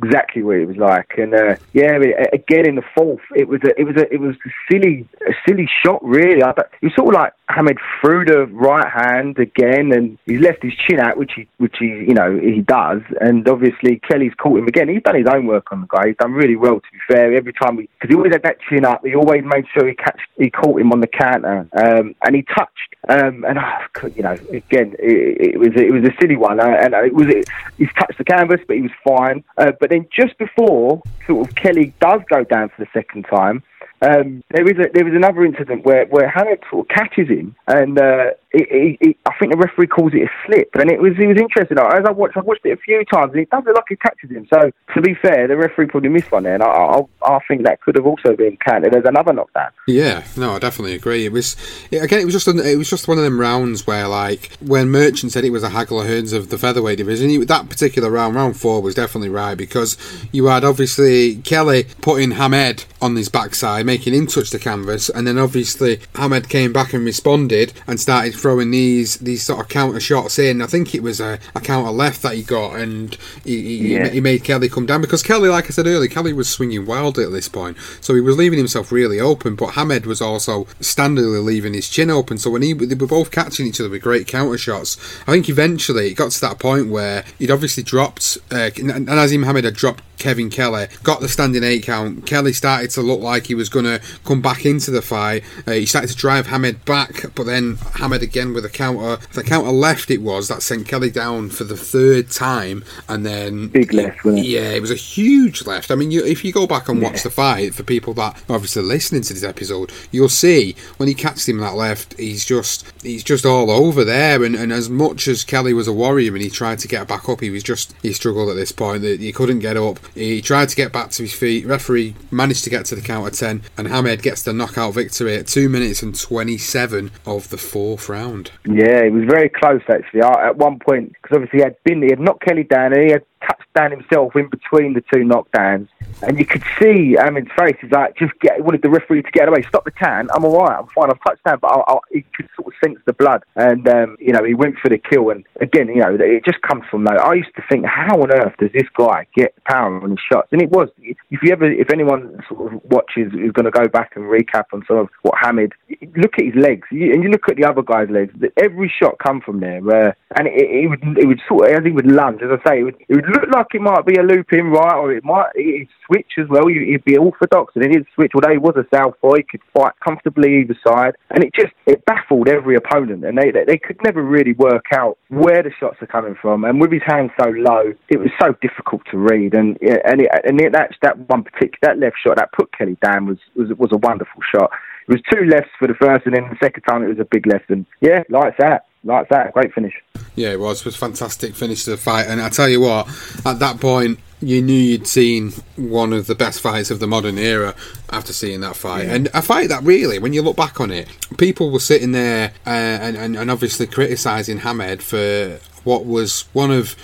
exactly what it was like, and uh, yeah, again in the fourth, it was a, it was a, it was a silly, a silly shot really. I, it was sort of like Hamed threw the right hand again, and he's left his chin out, which he, which he, you know, he does, and obviously Kelly's caught him again. He's done his own work on the guy. He's done really well, to be fair. Every time we, because he always had that chin up, he always made sure he catch, he caught him on the counter, um, and he touched, um, and oh, you know, again, it, it was, it was a silly one, uh, and it was, it, he's touched the canvas, but he was fine. Uh, But then just before sort of Kelly does go down for the second time, um, there is a, there is another incident where, where Hamed sort of catches him, and uh, it, it, it, I think the referee calls it a slip. And it was it was interesting. As I watched, I watched it a few times, and it does look like it catches him. So to be fair, the referee probably missed one there, and I, I, I think that could have also been counted as another knockdown. Yeah, no, I definitely agree. It was it, again, it was just an, it was just one of them rounds where, like, when Merchant said it was a Hagler Hearns of the featherweight division, he, that particular round, round four, was definitely right, because you had obviously Kelly putting Hamed on his backside, making him touch the canvas, and then obviously Hamed came back and responded and started throwing these these sort of counter shots in. I think it was a, a counter left that he got, and he, he, yeah. he made Kelly come down, because Kelly, like I said earlier, Kelly was swinging wildly at this point, so he was leaving himself really open, but Hamed was also standardly leaving his chin open, so when he they were both catching each other with great counter shots. I think eventually it got to that point where he'd obviously dropped uh, and Naseem Hamed had dropped Kevin Kelly, got the standing eight count. Kelly started to look like he was going to come back into the fight. Uh, he started to drive Hamed back, but then Hamed again with a counter. The counter left it was that sent Kelly down for the third time, and then big left. Wasn't it? Yeah, it was a huge left. I mean, you, if you go back and watch yeah. the fight, for people that are obviously listening to this episode, you'll see when he catches him that left, he's just he's just all over there. And, and as much as Kelly was a warrior and he tried to get back up, he was just he struggled at this point. He couldn't get up. He tried to get back to his feet. Referee managed to get to the count of ten, and Hamed gets the knockout victory at two minutes and twenty-seven of the fourth round. Yeah, it was very close actually. I, at one point, because obviously he had been, he had knocked Kelly down, and he had touched down himself in between the two knockdowns, and you could see Hamed's face. He's like, just get. He wanted the referee to get away. Stop the count. I'm all right. I'm fine. I've touched down, but I, I, he could sort of sense the blood, and um, you know, he went for the kill. And again, you know, it just comes from that. I used to think, how on earth does this guy get power on his shots? And it was. If you ever, if anyone sort of watches, who's going to go back and recap on sort of what Hamed. Look at his legs, you, and you look at the other guy's legs. Every shot come from there, uh, and it, it, it would, it would sort of, as he would lunge, as I say, it would, it would looked like it might be a loop in right, or it might it switch as well. He'd be orthodox, and it is switch. Although he was a southpaw, he could fight comfortably either side, and it just it baffled every opponent, and they, they they could never really work out where the shots are coming from. And with his hands so low, it was so difficult to read. And and it, and it, that that one particular that left shot that put Kelly down was was was a wonderful shot. It was two lefts for the first, and then the second time it was a big left, and yeah, like that. Like that, great finish. Yeah, it was. It was a fantastic finish to the fight. And I tell you what, at that point, you knew you'd seen one of the best fights of the modern era after seeing that fight. Yeah. And a fight that really, when you look back on it, people were sitting there uh, and, and, and obviously criticising Hamed for what was one of...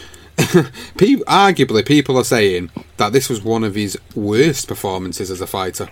people, arguably, people are saying that this was one of his worst performances as a fighter.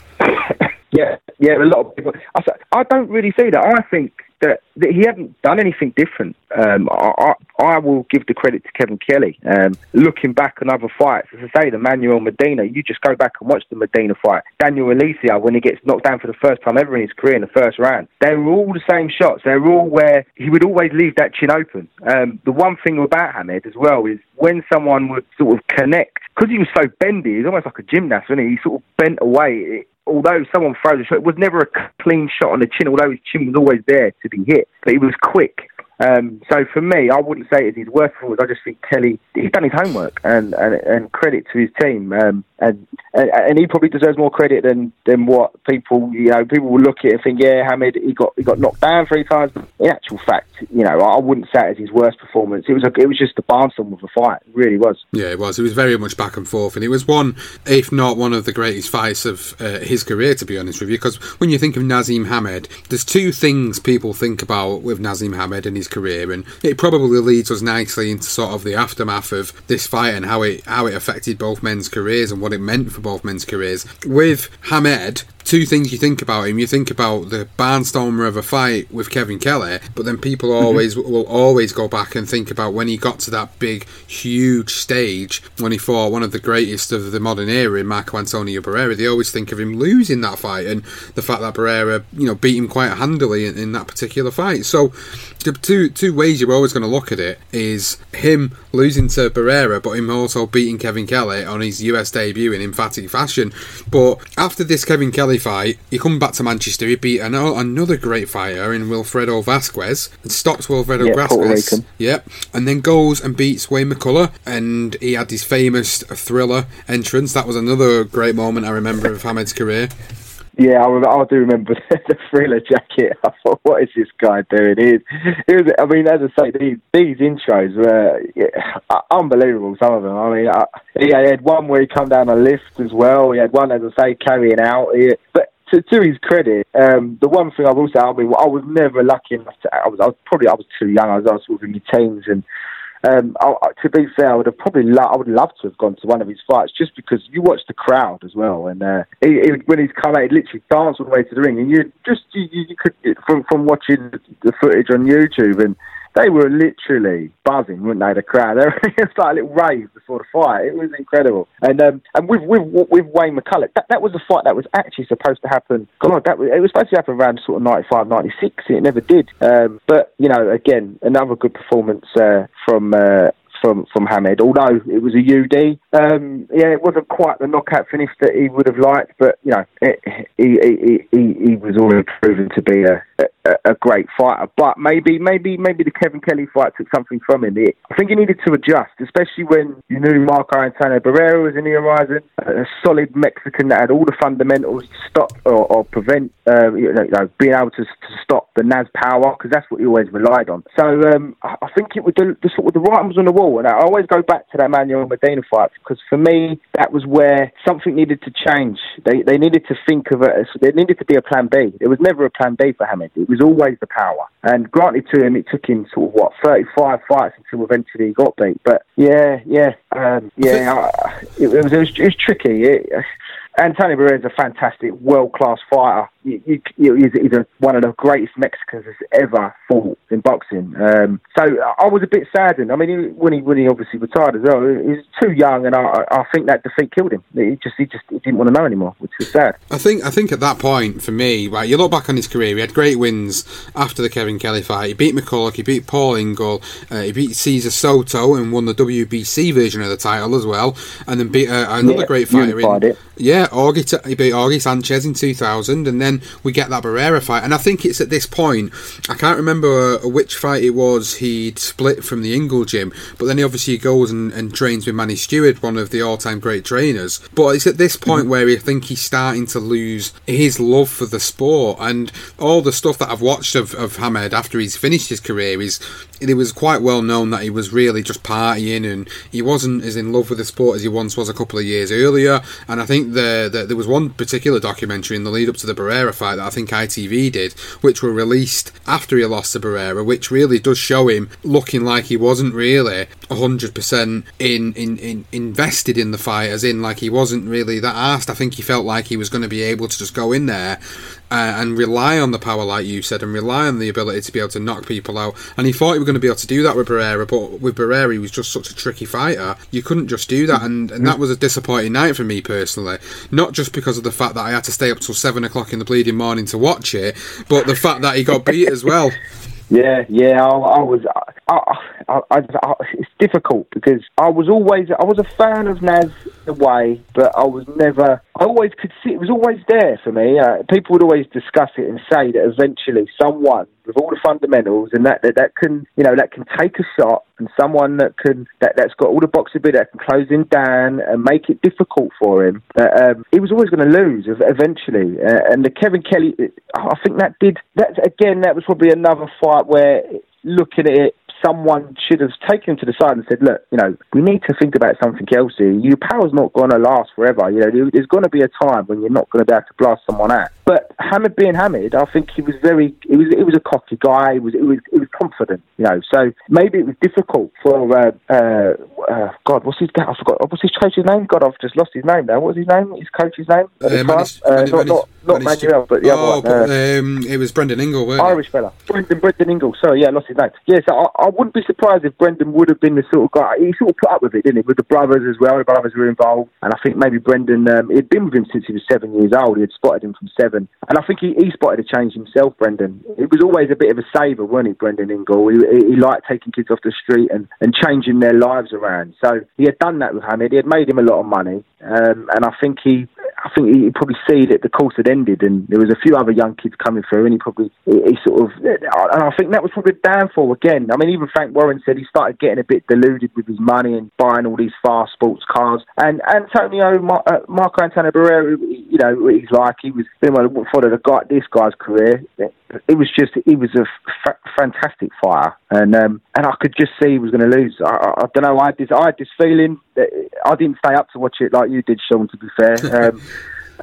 Yeah. Yeah, a lot of people. I, I don't really see that. I think that, that he hasn't done anything different. Um, I, I, I will give the credit to Kevin Kelly. Um, looking back on other fights, as I say, the Manuel Medina, you just go back and watch the Medina fight. Daniel Alicia, when he gets knocked down for the first time ever in his career in the first round, they were all the same shots. They were all where he would always leave that chin open. Um, the one thing about Hamed as well is when someone would sort of connect, because he was so bendy, he's almost like a gymnast, wasn't he? He sort of bent away. It, although someone throws a shot, it was never a clean shot on the chin, although his chin was always there to be hit. But he was quick. Um, so for me, I wouldn't say it's his worst performance. I just think Kelly, he's done his homework, and, and, and credit to his team. Um, and, and and he probably deserves more credit than, than what people, you know, people will look at it and think, yeah, Hamed, he got he got knocked down three times. But in actual fact, you know, I wouldn't say it's his worst performance. It was a, it was just the barnstorm of a fight. It really was. Yeah, it was. It was very much back and forth. And it was one, if not one of the greatest fights of uh, his career, to be honest with you. Because when you think of Naseem Hamed, there's two things people think about with Naseem Hamed and his career, and it probably leads us nicely into sort of the aftermath of this fight and how it how it affected both men's careers and what it meant for both men's careers. With Hamed, two things you think about him. You think about the barnstormer of a fight with Kevin Kelly, but then people always mm-hmm. will always go back and think about when he got to that big, huge stage when he fought one of the greatest of the modern era in Marco Antonio Barrera. They always think of him losing that fight and the fact that Barrera, you know, beat him quite handily in, in that particular fight. So the two two ways you're always going to look at it is him losing to Barrera, but him also beating Kevin Kelly on his U S debut in emphatic fashion. But after this Kevin Kelly fight, he come back to Manchester, he beat an, another great fighter in Wilfredo Vasquez and stops Wilfredo yeah, Vasquez yep and then goes and beats Wayne McCullough, and he had his famous Thriller entrance. That was another great moment I remember of Hamed's career. Yeah, I, I do remember the Thriller jacket. I thought, what is this guy doing? He is, he was, I mean, as I say, these, these intros were yeah, unbelievable, some of them. I mean, I, he had one where he come down a lift as well. He had one, as I say, carrying out. He, but to, to his credit, um, the one thing I will say, I mean, I was never lucky enough to... I was, I was probably, I was too young. I was, I was sort of in my teens and... Um, I, to be fair, I would have probably lo- I would love to have gone to one of his fights, just because you watch the crowd as well, and uh, he, he, when he's come out, he'd literally dance all the way to the ring, and you just you, you could from from watching the footage on YouTube, and they were literally buzzing, weren't they? The crowd, they were just like a little rave before the fight. It was incredible, and um, and with with with Wayne McCullough, that, that was a fight that was actually supposed to happen. God, that was, it was supposed to happen around sort of ninety-five, ninety-six. It never did. Um, but you know, again, another good performance uh, from. Uh, From from Hamed, although it was a U D, um, yeah, it wasn't quite the knockout finish that he would have liked, but you know, it, he, he he he was already proven to be a, a a great fighter. But maybe maybe maybe the Kevin Kelly fight took something from him. It, I think he needed to adjust, especially when you knew Marco Antonio Barrera was in the horizon, a solid Mexican that had all the fundamentals to stop or, or prevent, uh, you know, being able to, to stop the Nas power, because that's what he always relied on. So um, I think it was the, the sort of the writing was on the wall. And I always go back to that Manuel Medina fight, because for me, that was where something needed to change. They they needed to think of it. There needed to be a plan B. There was never a plan B for Hamed. It was always the power. And granted to him, it took him sort of what thirty-five fights until eventually he got beat. But yeah, yeah, um, yeah, I, it, it was it was, it was tricky. It, Antonio Barrera is a fantastic, world-class fighter. He, he, he's a, one of the greatest Mexicans that's ever fought in boxing. Um, so I was a bit saddened. I mean, when he when he obviously retired as well, he was too young, and I, I think that defeat killed him. He just he just he didn't want to know anymore, which was sad. I think I think at that point for me, right, you look back on his career, he had great wins after the Kevin Kelly fight. He beat McCulloch, he beat Paul Ingle, uh, he beat Cesar Soto, and won the W B C version of the title as well, and then beat uh, another yeah, great fighter. In, it. Yeah. Orgy, he beat Érik Sanchez in two thousand, and then we get that Barrera fight, and I think it's at this point, I can't remember uh, which fight it was, he'd split from the Ingle gym, but then he obviously goes and, and trains with Manny Stewart, one of the all time great trainers. But it's at this point where I think he's starting to lose his love for the sport, and all the stuff that I've watched of, of Hamed after he's finished his career is it was quite well known that he was really just partying, and he wasn't as in love with the sport as he once was a couple of years earlier. And I think the Uh, there was one particular documentary in the lead up to the Barrera Barrera fight that I think I T V did, which were released after he lost to Barrera, which really does show him looking like he wasn't really one hundred percent in, in, in invested in the fight, as in like he wasn't really that arsed. I think he felt like he was going to be able to just go in there Uh, and rely on the power, like you said, and rely on the ability to be able to knock people out. And he thought he was going to be able to do that with Barrera, but with Barrera, he was just such a tricky fighter. You couldn't just do that, and, and that was a disappointing night for me personally. Not just because of the fact that I had to stay up till seven o'clock in the bleeding morning to watch it, but the fact that he got beat as well. Yeah, yeah, I, I was. I, I, I, I, it's difficult because I was always. I was a fan of Naz in a way, but I was never. I always could see it was always there for me. Uh, people would always discuss it and say that eventually someone with all the fundamentals and that, that that can you know that can take a shot, and someone that can that that's got all the boxing ability that can close him down and make it difficult for him. Uh, um, he was always going to lose eventually. Uh, and the Kevin Kelly, I think that did that again. That was probably another fight where looking at it, someone should have taken him to the side and said, look, you know, we need to think about something else here. Your power's not going to last forever. You know, there's going to be a time when you're not going to be able to blast someone out. But Hamed being Hamed, I think he was very, he was, he was a cocky guy. He was, he was, he was confident, you know. So maybe it was difficult for, uh, uh, uh, God, what's his, I forgot, what's his coach's name? God, I've just lost his name now. What's his name? His coach's name? Uh, Manny, uh, Manny, not not, not Manuel, but the oh, other one. But, uh, um, it was Brendan Ingle, weren't Irish it? fella. Brendan, Brendan Ingle. Sorry, yeah, I lost his name. Yeah, so I, I wouldn't be surprised if Brendan would have been the sort of guy. He sort of put up with it, didn't he? With the brothers as well. The brothers were involved. And I think maybe Brendan, um, he'd been with him since he was seven years old. He had spotted him from seven. And I think he, he spotted a change himself, Brendan. It was always a bit of a saver, weren't he, Brendan Ingle? He, he, he liked taking kids off the street and, and changing their lives around. So he had done that with Hamed. He had made him a lot of money. Um, and I think he... I think he probably see that the course had ended and there was a few other young kids coming through, and he probably, he sort of, and I think that was probably a downfall again. I mean, even Frank Warren said he started getting a bit deluded with his money and buying all these fast sports cars. And Antonio, uh, Marco Antonio Barrera, you know, he's like, he was, you know, followed the guy, this guy's career. It was just, he was a f- fantastic fighter. And um, and I could just see he was going to lose. I, I, I don't know, I had this, I had this feeling that I didn't stay up to watch it like you did, Sean, to be fair. Um,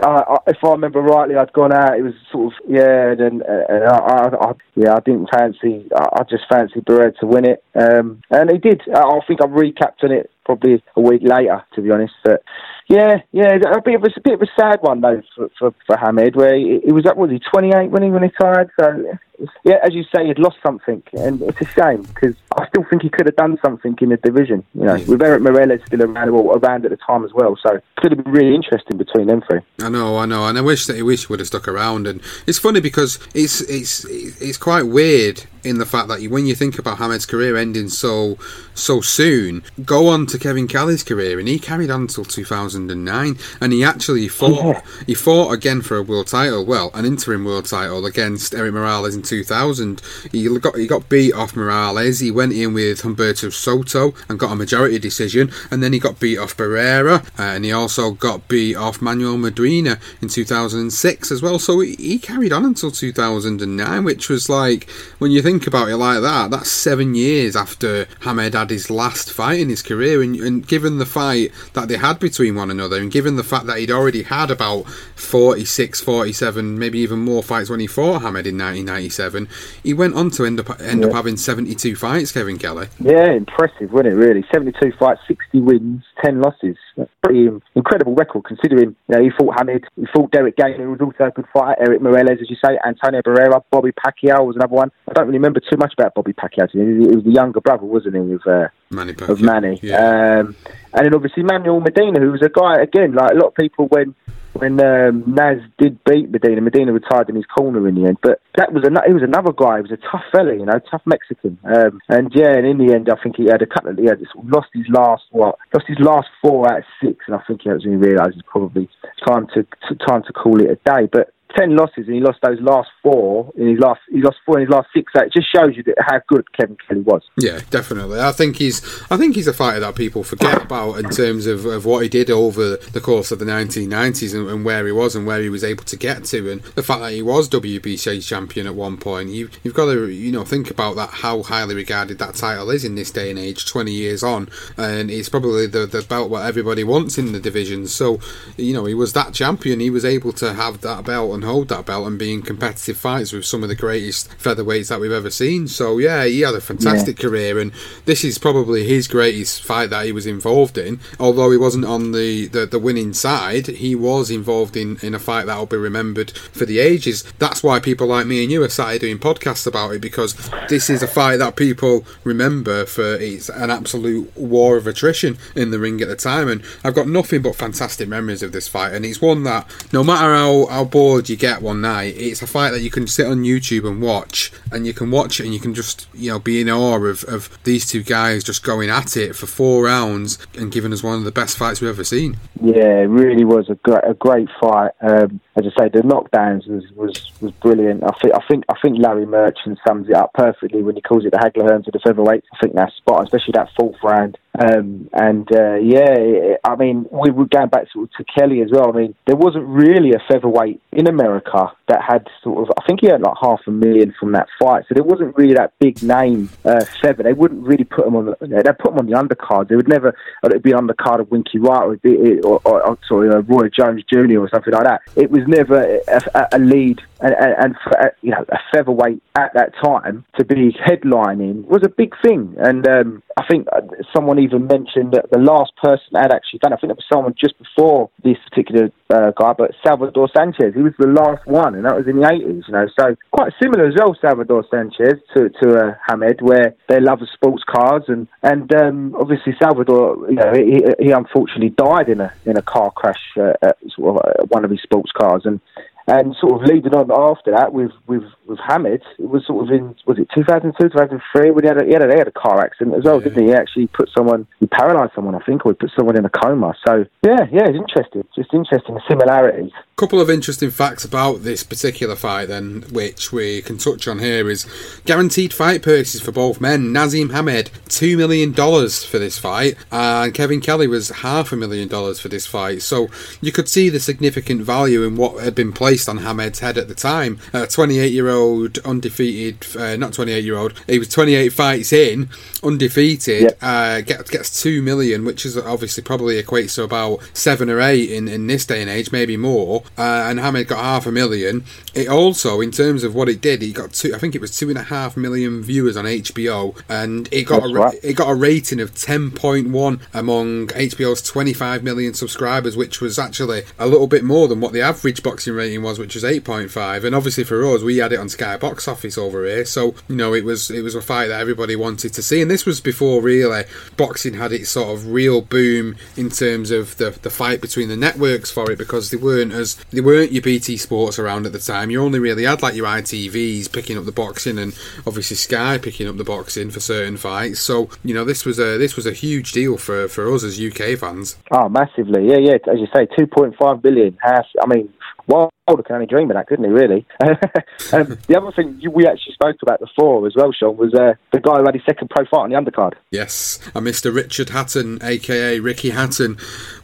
I, I, if I remember rightly, I'd gone out. It was sort of yeah, and, uh, and I, I, I, yeah, I didn't fancy. I, I just fancied Barrera to win it, um, and he did. I, I think I recapped on it probably a week later, to be honest. But yeah, yeah, a bit of a, a bit of a sad one though for for, for Hamed, where he, he was at was he twenty-eight when he when he tired. So yeah, as you say, he'd lost something, and it's a shame because I still think he could have done something in the division. You know, with Érik Morales still around, well, around at the time as well, so it could have been really interesting between them three. I know, I know, and I wish that he wish he would have stuck around. And it's funny because it's it's it's quite weird in the fact that when you think about Hamed's career ending so so soon, go on to Kevin Kelly's career, and he carried on until two thousand nine, and he actually fought yeah. he fought again for a world title, well, an interim world title against Érik Morales in two thousand. He got he got beat off Morales. He went in with Humberto Soto and got a majority decision, and then he got beat off Barrera, uh, and he also got beat off Manuel Medina in two thousand six as well. So he, he carried on until two thousand nine, which was like, when you think about it like that, that's seven years after Hamed had his last fight in his career, and, and given the fight that they had between one another, and given the fact that he'd already had about forty-six, forty-seven, maybe even more fights when he fought Hamed in nineteen ninety-seven, he went on to end up end yeah. up having seventy-two fights, Kevin Kelly. Yeah, impressive, wasn't it, really? seventy-two fights, sixty wins, ten losses. That's pretty incredible record, considering, you know, he fought Hamed, he fought Derrick Gainer, who was also a good fighter, Érik Morales, as you say, Antonio Barrera, Bobby Pacquiao was another one. I don't really remember too much about Bobby Pacquiao. He was the younger brother, wasn't he, of, uh, Manny Pacquiao, of Manny. Yeah. Um, and then obviously Manuel Medina, who was a guy, again, like a lot of people, when... When um, Naz did beat Medina, Medina retired in his corner in the end. But that was an- he was another guy. He was a tough fella, you know, tough Mexican. Um, and yeah, and in the end, I think he had a couple of he had sort of lost his last what lost his last four out of six, and I think he actually realised it's probably time to, to time to call it a day. But ten losses, and he lost those last four in his last he lost four in his last six. So it just shows you that how good Kevin Kelly was. Yeah, definitely. I think he's I think he's a fighter that people forget about in terms of, of what he did over the course of the nineteen nineties, and, and where he was and where he was able to get to, and the fact that he was W B C champion at one point. You, you've got to, you know, think about that, how highly regarded that title is in this day and age, twenty years on, and it's probably the, the belt what everybody wants in the division. So, you know, he was that champion. He was able to have that belt and and hold that belt and be in competitive fights with some of the greatest featherweights that we've ever seen. So yeah, he had a fantastic yeah. career, and this is probably his greatest fight that he was involved in. Although he wasn't on the, the, the winning side, he was involved in, in a fight that will be remembered for the ages. That's why people like me and you have started doing podcasts about it, because this is a fight that people remember for its an absolute war of attrition in the ring at the time, and I've got nothing but fantastic memories of this fight. And it's one that no matter how, how bored you get one night, it's a fight that you can sit on YouTube and watch, and you can watch it and you can just, you know, be in awe of, of these two guys just going at it for four rounds and giving us one of the best fights we've ever seen. Yeah, it really was a great, a great fight. Um, as I say, the knockdowns was was, was brilliant. I think I think I think Larry Merchant sums it up perfectly when he calls it the Hagler-Hearns of the featherweights. I think that's spot on, especially that fourth round. Um, and uh, yeah, I mean, we were going back to, to Kelly as well. I mean, there wasn't really a featherweight in America that had sort of, I think he had like half a million from that fight, so there wasn't really that big name uh, feather. They wouldn't really put him on the, they'd put him on the undercard. They would never, it'd be on the card of Winky Wright or, or, or, or sorry, uh, Roy Jones Junior or something like that. It was never a, a, a lead, and, and, and for, uh, you know, a featherweight at that time to be headlining was a big thing. And um, I think someone even mentioned that the last person had actually done, I think it was someone just before this particular uh, guy, but Salvador Sanchez, he was the last one, and that was in the eighties, you know, so quite similar as well, Salvador Sanchez to, to uh, Hamed, where they love the sports cars, and, and um, obviously Salvador, you know, he, he unfortunately died in a in a car crash, uh, at sort of, uh, one of his sports cars, and And sort of leading on after that with with, with Hamed, it was sort of in, was it two thousand two, two thousand three, when he had a, he had a, he had a car accident as well, yeah. didn't he? He actually put someone, he paralysed someone, I think, or he put someone in a coma. So, yeah, yeah, it's interesting. Just interesting, the similarities. A couple of interesting facts about this particular fight then, which we can touch on here, is guaranteed fight purchases for both men. Naseem Hamed, two million dollars for this fight, and Kevin Kelly was half a million dollars for this fight. So you could see the significant value in what had been placed on Hamed's head at the time. A twenty-eight year old undefeated, uh, not twenty-eight year old, he was twenty-eight fights in, undefeated, yep. uh, get, gets two million, which is obviously probably equates to about seven or eight in, in this day and age, maybe more, uh, and Hamed got half a million. It also, in terms of what it did, he got two, I think it was two and a half million viewers on H B O, and it got, a, right. it got a rating of ten point one among H B O's twenty-five million subscribers, which was actually a little bit more than what the average boxing rating was, which was eight point five, and obviously for us we had it on Sky Box Office over here, so you know it was it was a fight that everybody wanted to see. And this was before really boxing had its sort of real boom in terms of the the fight between the networks for it, because they weren't as they weren't your B T Sports around at the time. You only really had like your I T Vs picking up the boxing, and obviously Sky picking up the boxing for certain fights. So you know this was a this was a huge deal for for us as U K fans. Oh, massively, yeah, yeah. As you say, two point five billion. Half, I mean. Well, I can only dream of that, couldn't he, really? um, the other thing you, we actually spoke about before as well, Sean, was uh, the guy who had his second pro fight on the undercard. Yes, and Mister Richard Hatton, a k a. Ricky Hatton,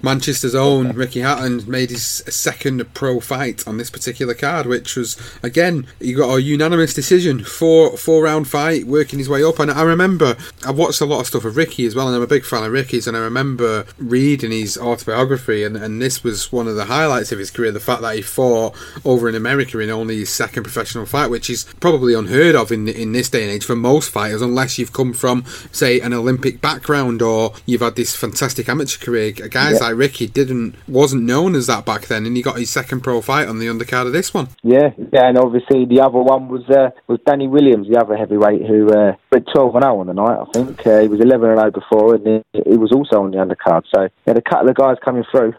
Manchester's own Ricky Hatton, made his second pro fight on this particular card, which was, again, he got a unanimous decision, four, four-round fight, working his way up. And I remember, I've watched a lot of stuff of Ricky as well, and I'm a big fan of Ricky's, and I remember reading his autobiography, and, and this was one of the highlights of his career, the fact that he fought over in America in only his second professional fight, which is probably unheard of in in this day and age for most fighters, unless you've come from, say, an Olympic background or you've had this fantastic amateur career. Guys yeah. like Ricky didn't wasn't known as that back then, and he got his second pro fight on the undercard of this one. Yeah, yeah, and obviously the other one was uh, was Danny Williams, the other heavyweight who uh, went twelve and oh on the night. I think uh, he was eleven and oh before, and he, he was also on the undercard. So yeah, the couple of guys coming through.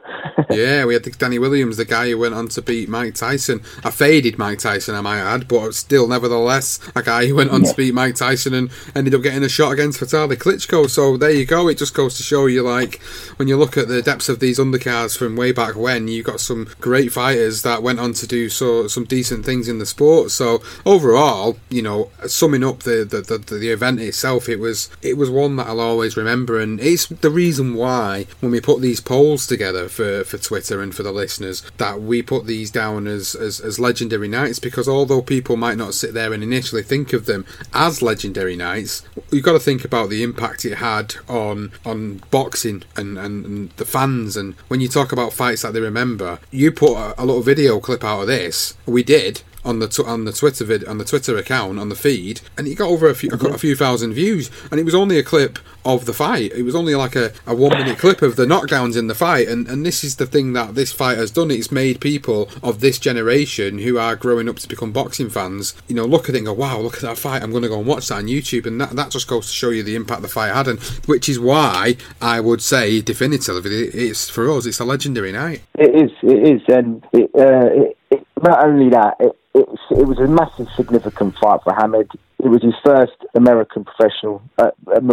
Yeah, we had the Danny Williams, the guy who went on to beat Mike Tyson. I faded Mike Tyson, I might add, but still, nevertheless, a guy who went on yeah. to beat Mike Tyson and ended up getting a shot against Vitaly Klitschko. So there you go. It just goes to show you, like, when you look at the depths of these undercards from way back when, you got some great fighters that went on to do so some decent things in the sport. So overall, you know, summing up the the, the, the event itself, it was it was one that I'll always remember, and it's the reason why when we put these polls together for, for Twitter and for the listeners that we put these down down as, as, as legendary nights, because although people might not sit there and initially think of them as legendary nights, you've got to think about the impact it had on on boxing and, and, and the fans. And when you talk about fights that they remember, you put a, a little video clip out of this, we did, on the tw- on the Twitter vid- on the Twitter account, on the feed, and it got over a few mm-hmm. got a few thousand views, and it was only a clip of the fight. It was only like a, a one minute clip of the knockdowns in the fight, and, and this is the thing that this fight has done. It's made people of this generation who are growing up to become boxing fans, you know, look at it and go, wow, look at that fight, I'm going to go and watch that on YouTube, and that, that just goes to show you the impact the fight had, and which is why I would say definitively it's, for us, it's a legendary night. It is, it is, and it, uh, it, it, not only that, it, It, it was a massive, significant fight for Hamed. It was his first American professional, uh,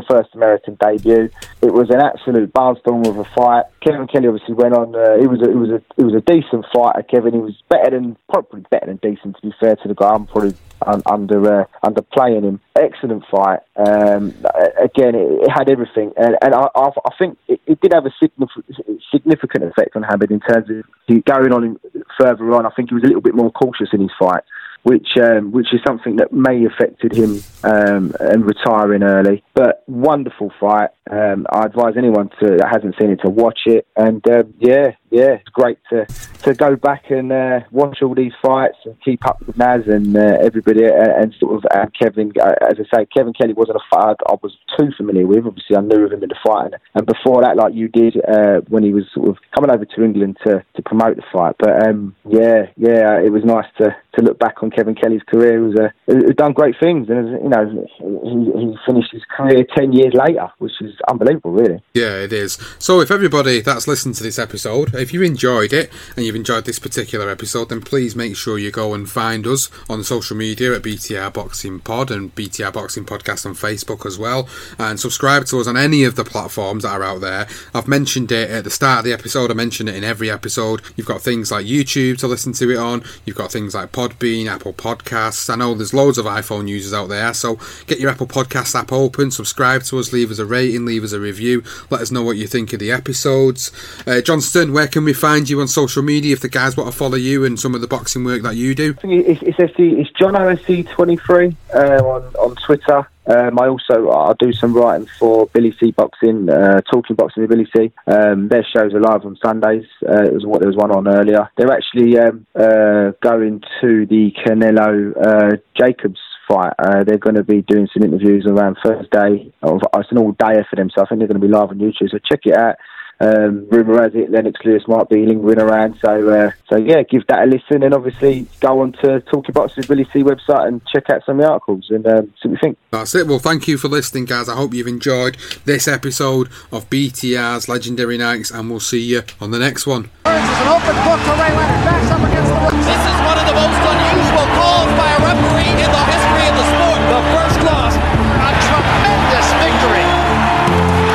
first American debut. It was an absolute barnstorm of a fight. Kevin Kelly obviously went on. Uh, it was a, it was a, it was a decent fighter. Kevin, he was better than probably better than decent. To be fair to the guy, I'm probably un, under uh, underplaying him. Excellent fight. Um, again, it, it had everything, and, and I, I, I think it, it did have a signif- significant effect on Hamed in terms of he going on in, further on. I think he was a little bit more cautious in his fight, which um, which is something that may have affected him um, and retiring early. But wonderful fight. Um, I advise anyone to, that hasn't seen it to watch it. And um, yeah, yeah, it's great to to go back and uh, watch all these fights and keep up with Naz and uh, everybody, and, and sort of uh, Kevin. Uh, as I say, Kevin Kelly wasn't a fighter I was too familiar with. Obviously, I knew of him in the fight, and, and before that, like you did, uh, when he was sort of coming over to England to, to promote the fight. But um, yeah, yeah, it was nice to, to look back on Kevin Kelly's career. He was a, he's done great things, and you know, he, he finished his career ten years later, which is unbelievable, really. Yeah, it is. So, if everybody that's listened to this episode, if you enjoyed it and you've enjoyed this particular episode, then please make sure you go and find us on social media at B T R Boxing Pod and B T R Boxing Podcast on Facebook as well, and subscribe to us on any of the platforms that are out there. I've mentioned it at the start of the episode. I mention it in every episode. You've got things like YouTube to listen to it on. You've got things like Podbean, Apple Podcasts. I know there's loads of iPhone users out there, so get your Apple Podcasts app open, subscribe to us, leave us a rating, leave us a review, let us know what you think of the episodes. uh, Johnston, where can we find you on social media if the guys want to follow you and some of the boxing work that you do? I think it's, it's, it's John O S C twenty-three uh, on, on Twitter. Um, I also I do some writing for Billy C Boxing, uh, Talking Boxing with Billy C. Um, their shows are live on Sundays. Uh, it was what there was one on earlier. They're actually um, uh, going to the Canelo uh, Jacobs fight. Uh, they're going to be doing some interviews around Thursday. It's an all day for them, so I think they're going to be live on YouTube. So check it out. Um, rumour has it Lennox Lewis might be lingering around, so uh, so yeah, give that a listen, and obviously go on to Talking Boxing with Billy C website and check out some of the articles and um, see what you think. That's it. Well, thank you for listening, guys. I hope you've enjoyed this episode of B T R's Legendary Nights, and we'll see you on the next one. This is an open book to Ray Leonard. Backs up against the left. This is one of the most unusual calls by a referee in the history of the sport. The first loss, a tremendous victory.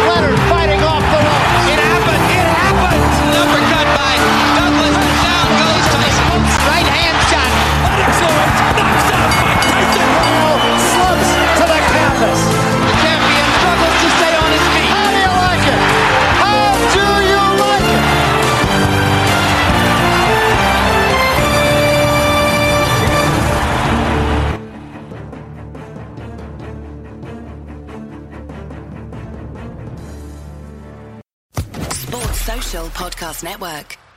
Leonard fighting off the rope. Podcast Network.